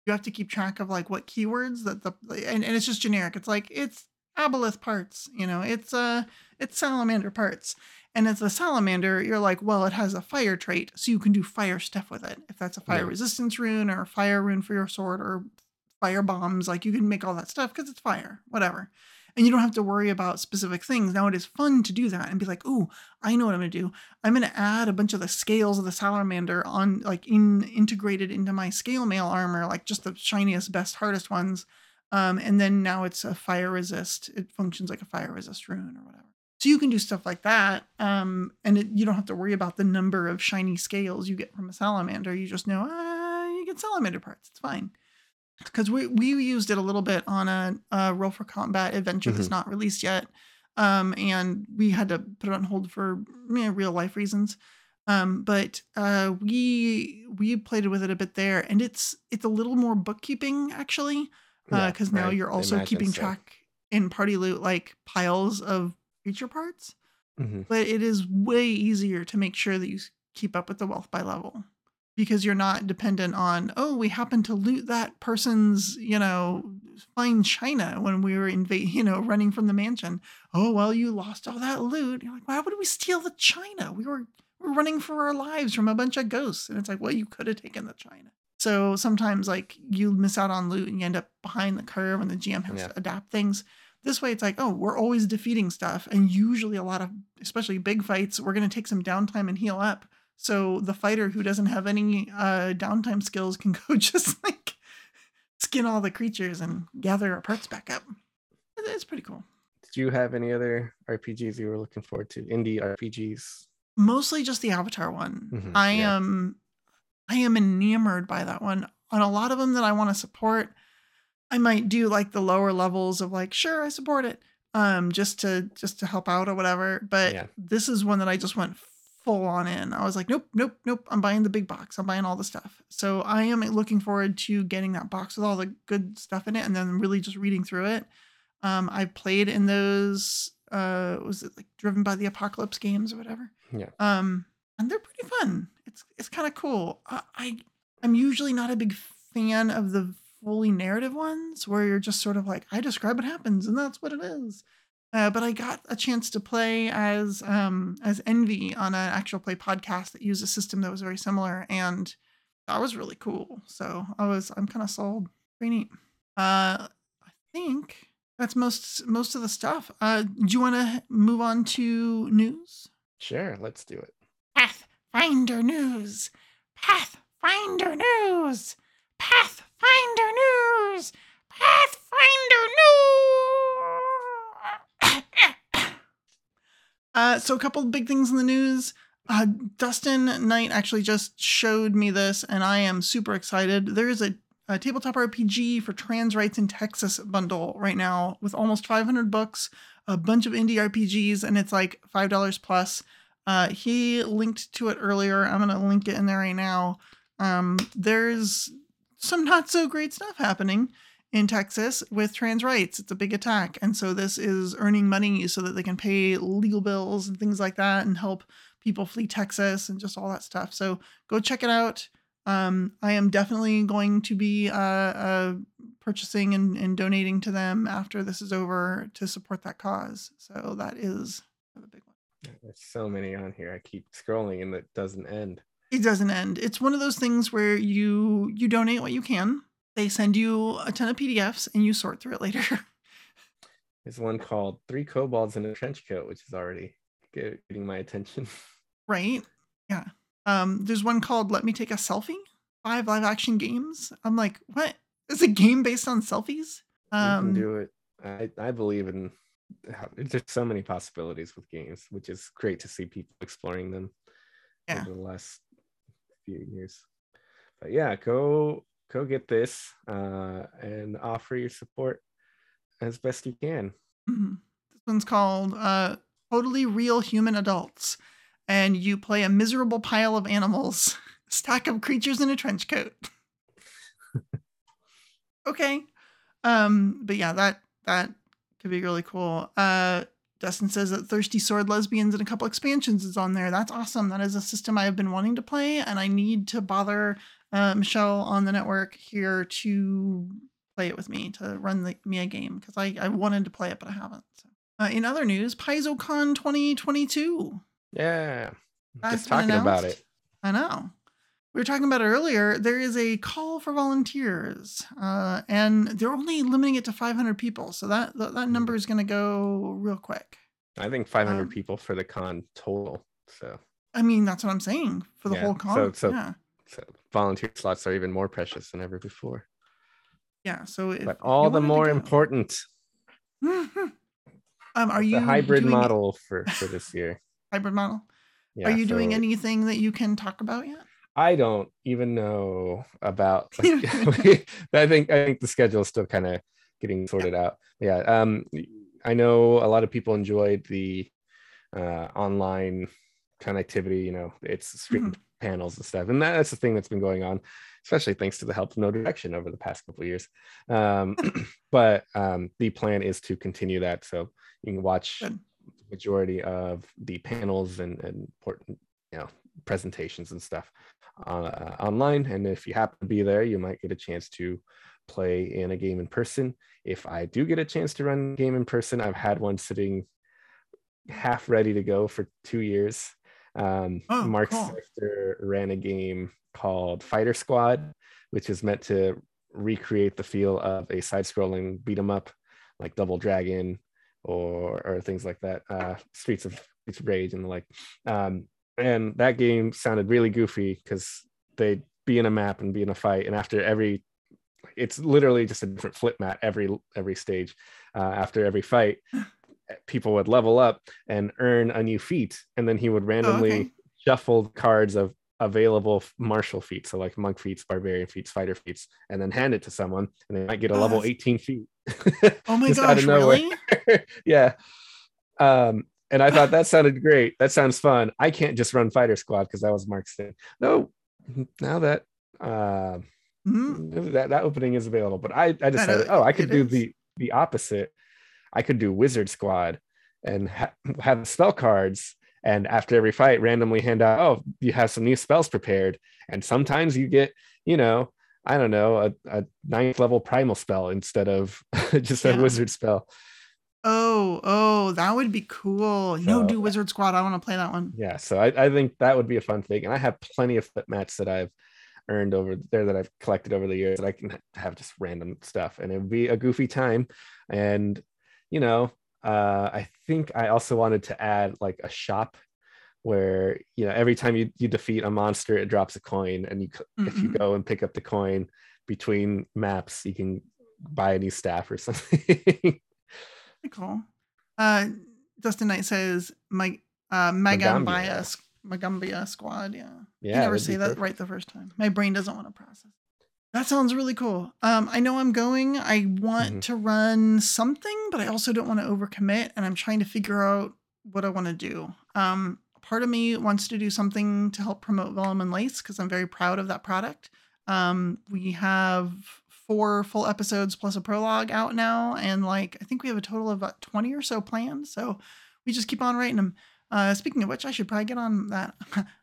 you have to keep track of like what keywords that the, and, and it's just generic. It's like, it's aboleth parts, you know, it's uh, it's salamander parts. And as a salamander, you're like, well, it has a fire trait, so you can do fire stuff with it. If that's a fire yeah. resistance rune or a fire rune for your sword or fire bombs, like you can make all that stuff because it's fire, whatever. And you don't have to worry about specific things. Now, it is fun to do that and be like, ooh, I know what I'm going to do. I'm going to add a bunch of the scales of the salamander on, like in integrated into my scale mail armor, like just the shiniest, best, hardest ones. Um, and then now it's a fire resist. It functions like a fire resist rune or whatever. So you can do stuff like that, um, and it, you don't have to worry about the number of shiny scales you get from a salamander. You just know, ah, you get salamander parts. It's fine. Because we we used it a little bit on a, a Roll for Combat adventure mm-hmm. that's not released yet, um, and we had to put it on hold for you know, real-life reasons. Um, but uh, we we played with it a bit there, and it's, it's a little more bookkeeping, actually, because uh, yeah, now right. you're also keeping so. track in Party Loot, like piles of creature parts, mm-hmm. but it is way easier to make sure that you keep up with the wealth by level because you're not dependent on, oh, we happened to loot that person's, you know, fine china when we were invade, you know, running from the mansion. Oh, well, you lost all that loot. You're like, why would we steal the china? We were, we were running for our lives from a bunch of ghosts. And it's like, well, you could have taken the china. So sometimes like you miss out on loot and you end up behind the curve and the G M has yeah. to adapt things. This way, it's like, oh, we're always defeating stuff. And usually a lot of, especially big fights, we're going to take some downtime and heal up. So the fighter who doesn't have any uh, downtime skills can go just like skin all the creatures and gather our parts back up. It's pretty cool. Did you have any other R P Gs you were looking forward to? Indie R P Gs? Mostly just the Avatar one. Mm-hmm, I yeah. am I am enamored by that one. On a lot of them that I want to support, I might do like the lower levels of like, sure, I support it, um, just to just to help out or whatever. But yeah. this is one that I just went full on in. I was like, nope, nope, nope. I'm buying the big box. I'm buying all the stuff. So I am looking forward to getting that box with all the good stuff in it, and then really just reading through it. Um, I played in those. Uh, was it like Driven by the Apocalypse games or whatever? Yeah. Um, and they're pretty fun. It's it's kind of cool. I, I I'm usually not a big fan of the fully narrative ones where you're just sort of like, I describe what happens and that's what it is. Uh, but I got a chance to play as um, as Envy on an actual play podcast that used a system that was very similar, and that was really cool. So I was I'm kind of sold. Pretty neat. Uh, I think that's most most of the stuff. Uh, do you want to move on to news? Sure, let's do it. Pathfinder news. Pathfinder news. Pathfinder news! Pathfinder news! uh, so a couple of big things in the news. Uh, Dustin Knight actually just showed me this, and I am super excited. There is a, a tabletop R P G for Trans Rights in Texas bundle right now with almost five hundred books, a bunch of indie R P Gs, and it's like five dollars plus. Uh, he linked to it earlier. I'm going to link it in there right now. Um, there's some not so great stuff happening in Texas with trans rights. It's a big attack. And so this is earning money so that they can pay legal bills and things like that and help people flee Texas and just all that stuff. So go check it out. Um, I am definitely going to be uh, uh, purchasing and, and donating to them after this is over to support that cause. So that is a big one. There's so many on here. I keep scrolling and it doesn't end. It doesn't end. It's one of those things where you you donate what you can. They send you a ton of P D Fs and you sort through it later. There's one called Three Kobolds in a Trench Coat, which is already getting my attention. Right. Yeah. Um, there's one called Let Me Take a Selfie. Five live action games. I'm like, what? Is a game based on selfies? Um, you can do it. I, I believe in there's so many possibilities with games, which is great to see people exploring them yeah. over the last few years. But yeah, go go get this uh and offer your support as best you can. Mm-hmm. This one's called uh totally real human adults, and you play a miserable pile of animals, stack of creatures in a trench coat. Okay. Um, but yeah, that that could be really cool. Uh, Dustin says that Thirsty Sword Lesbians and a couple expansions is on there. That's awesome. That is a system I have been wanting to play, and I need to bother uh, Michelle on the network here to play it with me, to run the, me a game, because I, I wanted to play it, but I haven't. So. Uh, in other news, PaizoCon twenty twenty-two. Yeah. That's just talking announced. About it. I know. We were talking about it earlier. There is a call for volunteers, uh, and they're only limiting it to five hundred people. So that that, that number is going to go real quick. I think five hundred um, people for the con total. So I mean, that's what I'm saying for the yeah, whole con. So, so, yeah. so volunteer slots are even more precious than ever before. Yeah. So if but all the more important. Mm-hmm. Um, are you the hybrid doing... model for, for this year? Hybrid model. Yeah, are you so... doing anything that you can talk about yet? I don't even know about. Like, I think I think the schedule is still kind of getting sorted yeah. out. Yeah, um, I know a lot of people enjoyed the uh, online connectivity. You know, it's stream mm-hmm. panels and stuff, and that, that's the thing that's been going on, especially thanks to the help of No Direction over the past couple of years. Um, but um, the plan is to continue that, so you can watch Good. the majority of the panels and and important, you know, presentations and stuff uh, online, and if you happen to be there, you might get a chance to play in a game in person. If I do get a chance to run a game in person, I've had one sitting half ready to go for two years. Um, oh, Mark cool. Seichter ran a game called Fighter Squad, which is meant to recreate the feel of a side-scrolling beat-em-up like Double Dragon or or things like that, uh, Streets of, Streets of Rage and the like. Um, And that game sounded really goofy because they'd be in a map and be in a fight. And after every, it's literally just a different flip map every every stage. Uh, after every fight, people would level up and earn a new feat. And then he would randomly oh, okay. shuffle cards of available martial feats. So like monk feats, barbarian feats, fighter feats, and then hand it to someone. And they might get a oh, level that's... eighteen feat. Oh my gosh, really? Yeah. Um, And I thought that sounded great. That sounds fun. I can't just run Fighter Squad because that was Mark's thing. No, now that uh, mm-hmm. that, that opening is available. But I, I decided, I oh, I could do is. the the opposite. I could do Wizard Squad and ha- have spell cards. And after every fight, randomly hand out, oh, you have some new spells prepared. And sometimes you get, you know, I don't know, a, a ninth level primal spell instead of just yeah. a wizard spell. Oh, oh, that would be cool. So, no, do Wizard Squad. I want to play that one. Yeah, so I, I think that would be a fun thing. And I have plenty of flip mats that I've earned over there that I've collected over the years that I can have just random stuff. And it would be a goofy time. And, you know, uh, I think I also wanted to add like a shop where, you know, every time you, you defeat a monster, it drops a coin. And you mm-hmm. if you go and pick up the coin between maps, you can buy a new staff or something. Pretty cool. Uh, Dustin Knight says my uh, Magambia Magambia Squad. Yeah, yeah. You never say that right the first time. My brain doesn't want to process. That sounds really cool. Um, I know I'm going. I want mm-hmm. to run something, but I also don't want to overcommit. And I'm trying to figure out what I want to do. Um, part of me wants to do something to help promote Vellum and Lace because I'm very proud of that product. Um, we have four full episodes plus a prologue out now. And like, I think we have a total of about twenty or so planned. So we just keep on writing them. Uh, speaking of which, I should probably get on that.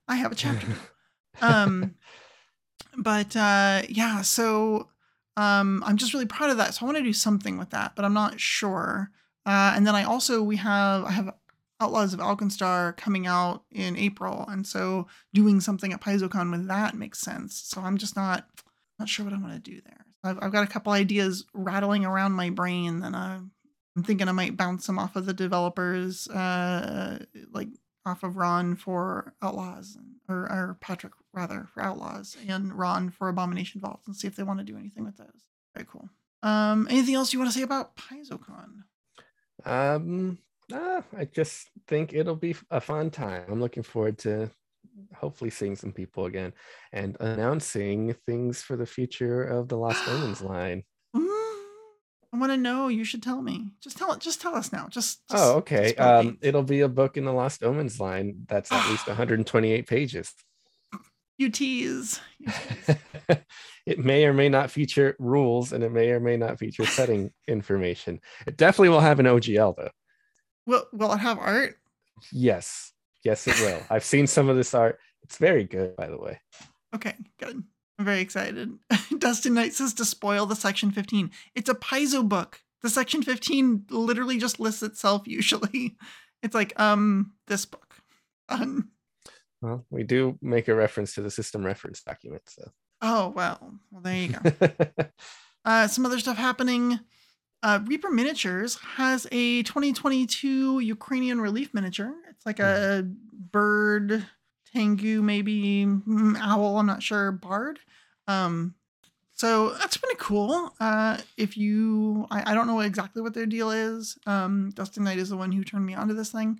I have a chapter. um, but uh, yeah, so um, I'm just really proud of that. So I want to do something with that, but I'm not sure. Uh, and then I also, we have, I have Outlaws of Alkenstar coming out in April. And so doing something at PaizoCon with that makes sense. So I'm just not, not sure what I want to do there. I've, I've got a couple ideas rattling around my brain, and I'm thinking I might bounce them off of the developers, uh, like off of Ron for Outlaws, or, or Patrick rather for Outlaws, and Ron for Abomination Vaults, and see if they want to do anything with those. Very cool. Um, anything else you want to say about PaizoCon? Um, ah, I just think it'll be a fun time. I'm looking forward to hopefully seeing some people again and announcing things for the future of the Lost Omens line. Mm, I want to know. You should tell me. Just tell it. Just tell us now. Just. just oh, okay. Just um, it'll be a book in the Lost Omens line. That's at least one hundred twenty-eight pages. You tease. You tease. It may or may not feature rules, and it may or may not feature setting information. It definitely will have an O G L though. Will Will it have art? Yes. Yes, it will. I've seen some of this art. It's very good, by the way. Okay, good. I'm very excited. Dustin Knight says to spoil the Section fifteen. It's a Paizo book. The Section fifteen literally just lists itself usually. It's like, um, this book. Um, well, we do make a reference to the system reference document. So. Oh, well. Well, there you go. uh, some other stuff happening. Uh, Reaper Miniatures has a twenty twenty-two Ukrainian relief miniature. It's like a bird... Tengu, maybe owl, I'm not sure, bard. Um, so that's pretty cool. Uh, if you, I, I don't know exactly what their deal is. Um, Dustin Knight is the one who turned me onto this thing.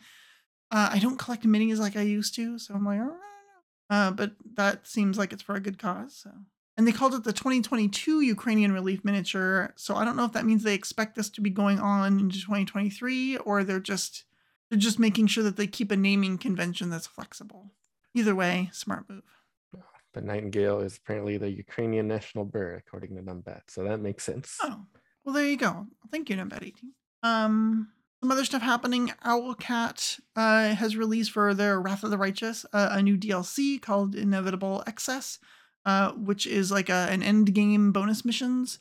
Uh, I don't collect minis like I used to, so I'm like, oh, uh, but that seems like it's for a good cause. So. And they called it the twenty twenty-two Ukrainian relief miniature. So I don't know if that means they expect this to be going on into twenty twenty-three, or they're just they're just making sure that they keep a naming convention that's flexible. Either way, smart move. The nightingale is apparently the Ukrainian national bird, according to Numbat. So that makes sense. Oh, well, there you go. Thank you, Numbat eighteen. Um, some other stuff happening. Owlcat uh, has released for their Wrath of the Righteous uh, a new D L C called Inevitable Excess, uh, which is like a, an end game bonus missions.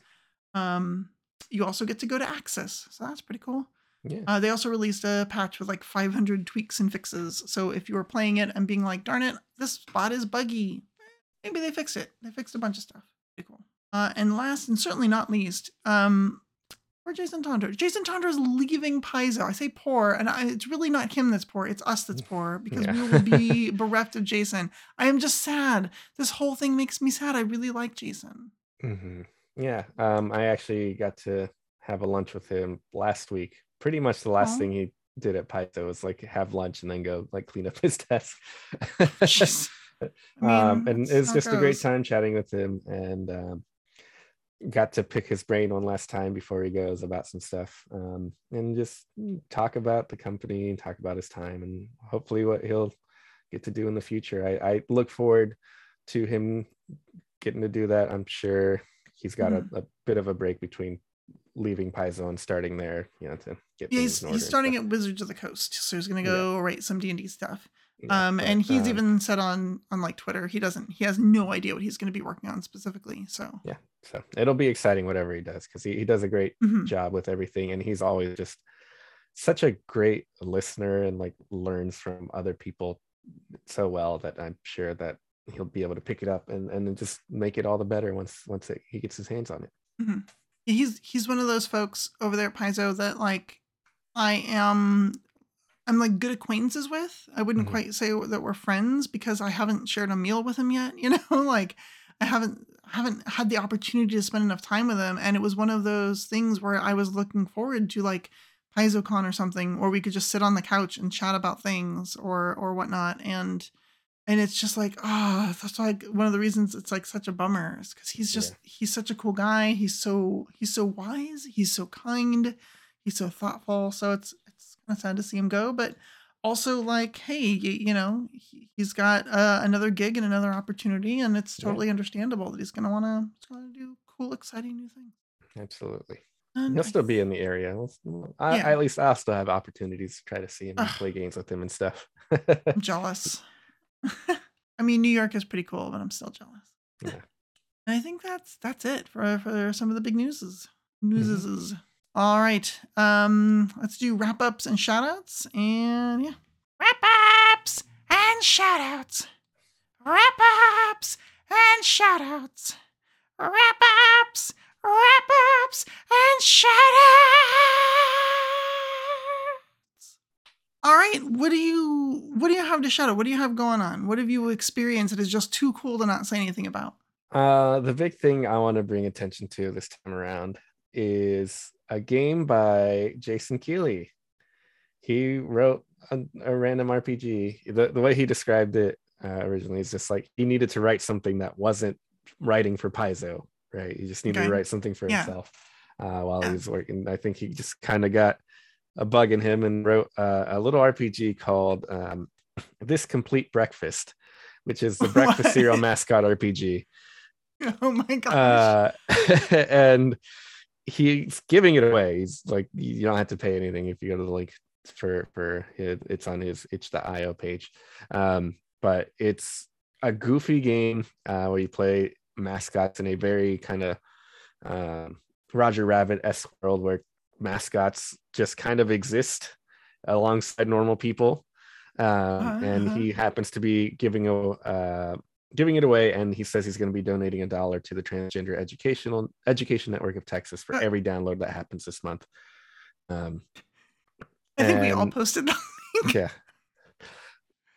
Um, you also get to go to Axis. So that's pretty cool. Yeah. Uh, they also released a patch with like five hundred tweaks and fixes. So if you were playing it and being like, darn it, this spot is buggy, maybe they fixed it. They fixed a bunch of stuff. Pretty cool. Uh, and last and certainly not least, um, poor Jason Tondra. Jason Tondra is leaving Paizo. I say poor, and I, it's really not him that's poor. It's us that's poor, because yeah. we will be bereft of Jason. I am just sad. This whole thing makes me sad. I really like Jason. Mm-hmm. Yeah. Um, I actually got to have a lunch with him last week. Pretty much the last oh. thing he did at Paizo was like have lunch and then go like clean up his desk. I mean, um, and it was just gross. A great time chatting with him, and um, got to pick his brain one last time before he goes about some stuff, um, and just talk about the company and talk about his time and hopefully what he'll get to do in the future. I, I look forward to him getting to do that. I'm sure he's got mm-hmm. a, a bit of a break between leaving Paizo and starting there, you know, to get yeah, things in order. He's starting at Wizards of the Coast, so he's gonna go yeah. write some D and D stuff. Yeah, um, but, and he's um, even said on on like Twitter, he doesn't, he has no idea what he's going to be working on specifically. So yeah, so it'll be exciting whatever he does, because he, he does a great mm-hmm. job with everything, and he's always just such a great listener and like learns from other people so well that I'm sure that he'll be able to pick it up and and then just make it all the better once once it, he gets his hands on it. Mm-hmm. He's he's one of those folks over there at Paizo that like I am I'm like good acquaintances with. I wouldn't mm-hmm. quite say that we're friends, because I haven't shared a meal with him yet. You know, like I haven't haven't had the opportunity to spend enough time with him. And it was one of those things where I was looking forward to like PaizoCon or something, or we could just sit on the couch and chat about things or or whatnot. And and it's just like, oh, that's like one of the reasons it's like such a bummer, is because he's just, yeah. he's such a cool guy. He's so, he's so wise. He's so kind. He's so thoughtful. So it's, it's kind of sad to see him go, but also like, hey, you, you know, he, he's got uh, another gig and another opportunity, and it's totally yeah. understandable that he's going to want to do cool, exciting new things. Absolutely. And he'll I, still be in the area. I, yeah. I, at least I'll still have opportunities to try to see him and play games with him and stuff. I'm jealous. I mean, New York is pretty cool, but I'm still jealous. Yeah. And I think that's that's it for, for some of the big newses. Newses. Mm-hmm. All right. Um, let's do wrap ups and shout outs. And yeah. Wrap ups and shout outs. Wrap ups and shout outs. Wrap ups, wrap ups and shout outs. All right. What do you What do you have to shout out? What do you have going on? What have you experienced that is just too cool to not say anything about? Uh, the big thing I want to bring attention to this time around is a game by Jason Keeley. He wrote a, a random R P G. The, the way he described it uh, originally is just like he needed to write something that wasn't writing for Paizo, right? He just needed okay. to write something for yeah. himself. uh, while he was working. I think he just kind of got a bug in him and wrote uh, a little R P G called um, This Complete Breakfast, which is the breakfast what? cereal mascot R P G. Oh my gosh. Uh, and he's giving it away. He's like, you don't have to pay anything if you go to the link for for his, it's on his itch dot io page. Um, but it's a goofy game uh, where you play mascots in a very kind of um, Roger Rabbit-esque world where mascots just kind of exist alongside normal people. Um, uh-huh. And he happens to be giving a uh, giving it away, and he says he's going to be donating a dollar to the Transgender Educational Education Network of Texas for every download that happens this month. Um, I think and, we all posted that link. Yeah.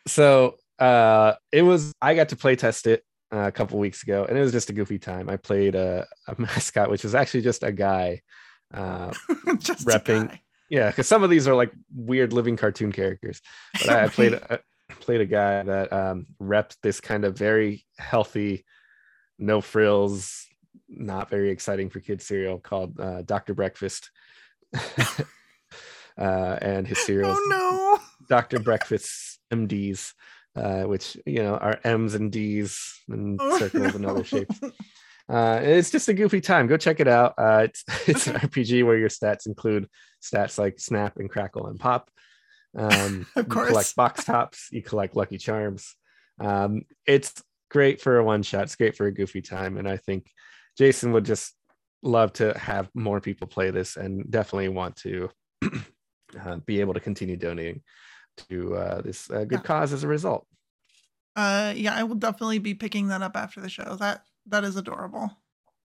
So uh, it was, I got to play test it uh, a couple weeks ago, and it was just a goofy time. I played a, a mascot, which was actually just a guy uh, just repping. A guy. Yeah, because some of these are like weird living cartoon characters. But I, I played a, played a guy that um, repped this kind of very healthy, no frills, not very exciting for kids cereal called uh, Doctor Breakfast. uh, and his cereal, oh, no. Doctor Breakfast M Ds, uh, which you know are M's and D's and oh, circles no. and other shapes. Uh, it's just a goofy time. Go check it out. Uh, it's it's an R P G where your stats include stats like snap and crackle and pop. Um, of course. You collect box tops. You collect lucky charms. Um, it's great for a one shot. It's great for a goofy time. And I think Jason would just love to have more people play this and definitely want to uh, be able to continue donating to uh, this uh, good yeah. cause as a result. Uh, yeah, I will definitely be picking that up after the show. That That is adorable.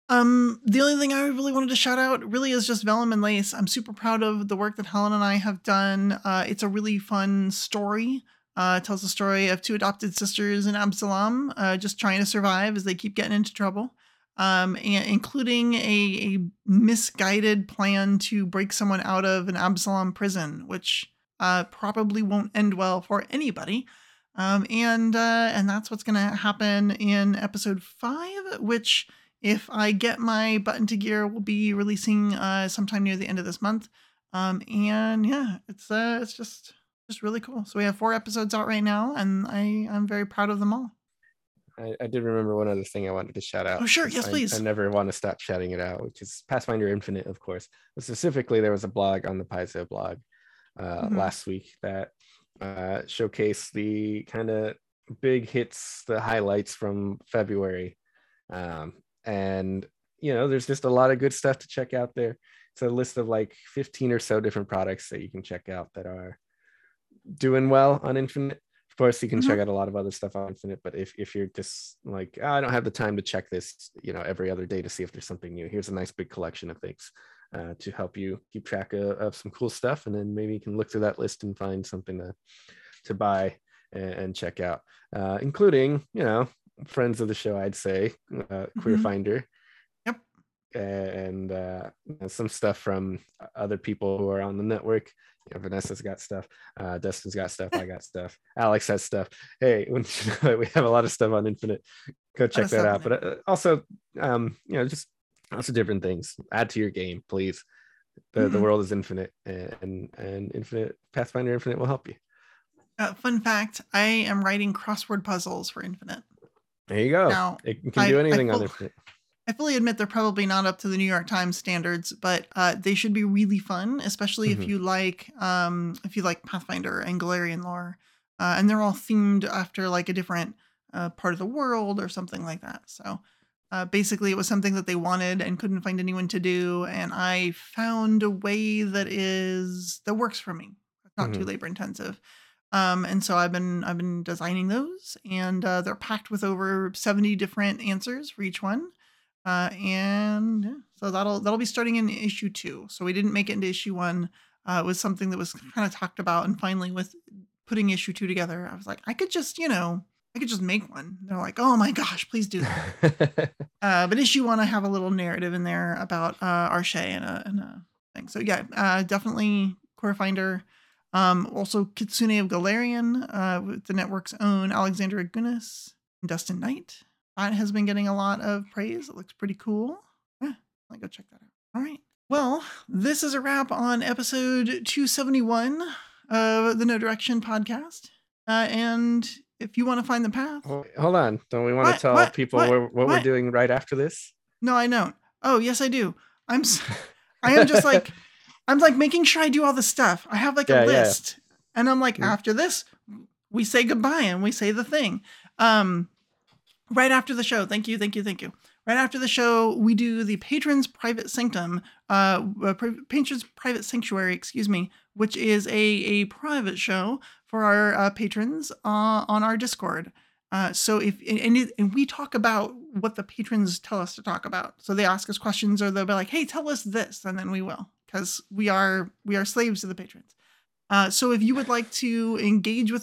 Um, the only thing I really wanted to shout out really is just Vellum and Lace. I'm super proud of the work that Helen and I have done. Uh, it's a really fun story. Uh, it tells the story of two adopted sisters in Absalom, uh, just trying to survive as they keep getting into trouble, um, and including a, a misguided plan to break someone out of an Absalom prison, which uh, probably won't end well for anybody. Um, and, uh, and that's what's going to happen in episode five, which if I get my butt into gear, will be releasing, uh, sometime near the end of this month. Um, and yeah, it's, uh, it's just, just really cool. So we have four episodes out right now, and I, I'm very proud of them all. I, I did remember one other thing I wanted to shout out. Oh, sure. Yes, I, please. I never want to stop shouting it out, which is Pathfinder Infinite, of course, but specifically there was a blog on the Paizo blog, uh, mm-hmm. last week that, Uh, showcase the kind of big hits, the highlights from February. Um, and, you know, there's just a lot of good stuff to check out there. It's a list of like fifteen or so different products that you can check out that are doing well on Infinite. Of course, you can mm-hmm. check out a lot of other stuff on Infinite, but if, if you're just like, oh, I don't have the time to check this, you know, every other day to see if there's something new, here's a nice big collection of things. Uh, to help you keep track of, of some cool stuff, and then maybe you can look through that list and find something to to buy and, and check out, uh, including, you know, friends of the show, I'd say, uh, mm-hmm. Queer Finder, yep, and, uh, and some stuff from other people who are on the network. You know, Vanessa's got stuff, uh, Dustin's got stuff, I got stuff, Alex has stuff. Hey, we have a lot of stuff on Infinite. Go check that out. But uh, also, um, you know, just lots of different things. Add to your game, please. The, mm-hmm. the world is infinite, and and Infinite Pathfinder Infinite will help you. Uh, fun fact: I am writing crossword puzzles for Infinite. There you go. Now, it can I, do anything I, I on Infinite. I fully admit they're probably not up to the New York Times standards, but uh, they should be really fun, especially mm-hmm. if you like um, if you like Pathfinder and Galarian lore, uh, and they're all themed after like a different uh, part of the world or something like that. So. Uh, basically, it was something that they wanted and couldn't find anyone to do, and I found a way that is that works for me. It's not mm-hmm. too labor intensive, um, and so I've been I've been designing those, and uh, they're packed with over seventy different answers for each one, uh, and so that'll that'll be starting in issue two. So we didn't make it into issue one. Uh, it was something that was kind of talked about, and finally, with putting issue two together, I was like, I could just you know. I could just make one. They're like, oh my gosh, please do that. uh, but issue one, I have a little narrative in there about uh, Arche and a, and a thing. So yeah, uh, definitely Queer Finder. Um, also Kitsune of Galarian, uh, with the network's own Alexandra Gunas and Dustin Knight. That has been getting a lot of praise. It looks pretty cool. Yeah, I'll go check that out. All right. Well, this is a wrap on episode two seventy-one of the No Direction podcast. Uh, and if you want to find the path... Well, hold on. Don't we want what, to tell what, people what, what, what we're doing right after this? No, I don't. Oh, yes, I do. I'm I am just like... I'm like making sure I do all the stuff. I have like yeah, a list. Yeah. And I'm like, mm-hmm. after this, we say goodbye and we say the thing. Um, right after the show. Thank you, thank you, thank you. Right after the show, we do the Patrons Private Sanctum, uh, Patrons Private Sanctuary, excuse me, which is a, a private show for our uh, patrons uh, on our Discord. Uh, so if and, it, and we talk about what the patrons tell us to talk about. So they ask us questions or they'll be like, hey, tell us this. And then we will, because we are we are slaves to the patrons. Uh, so if you would like to engage with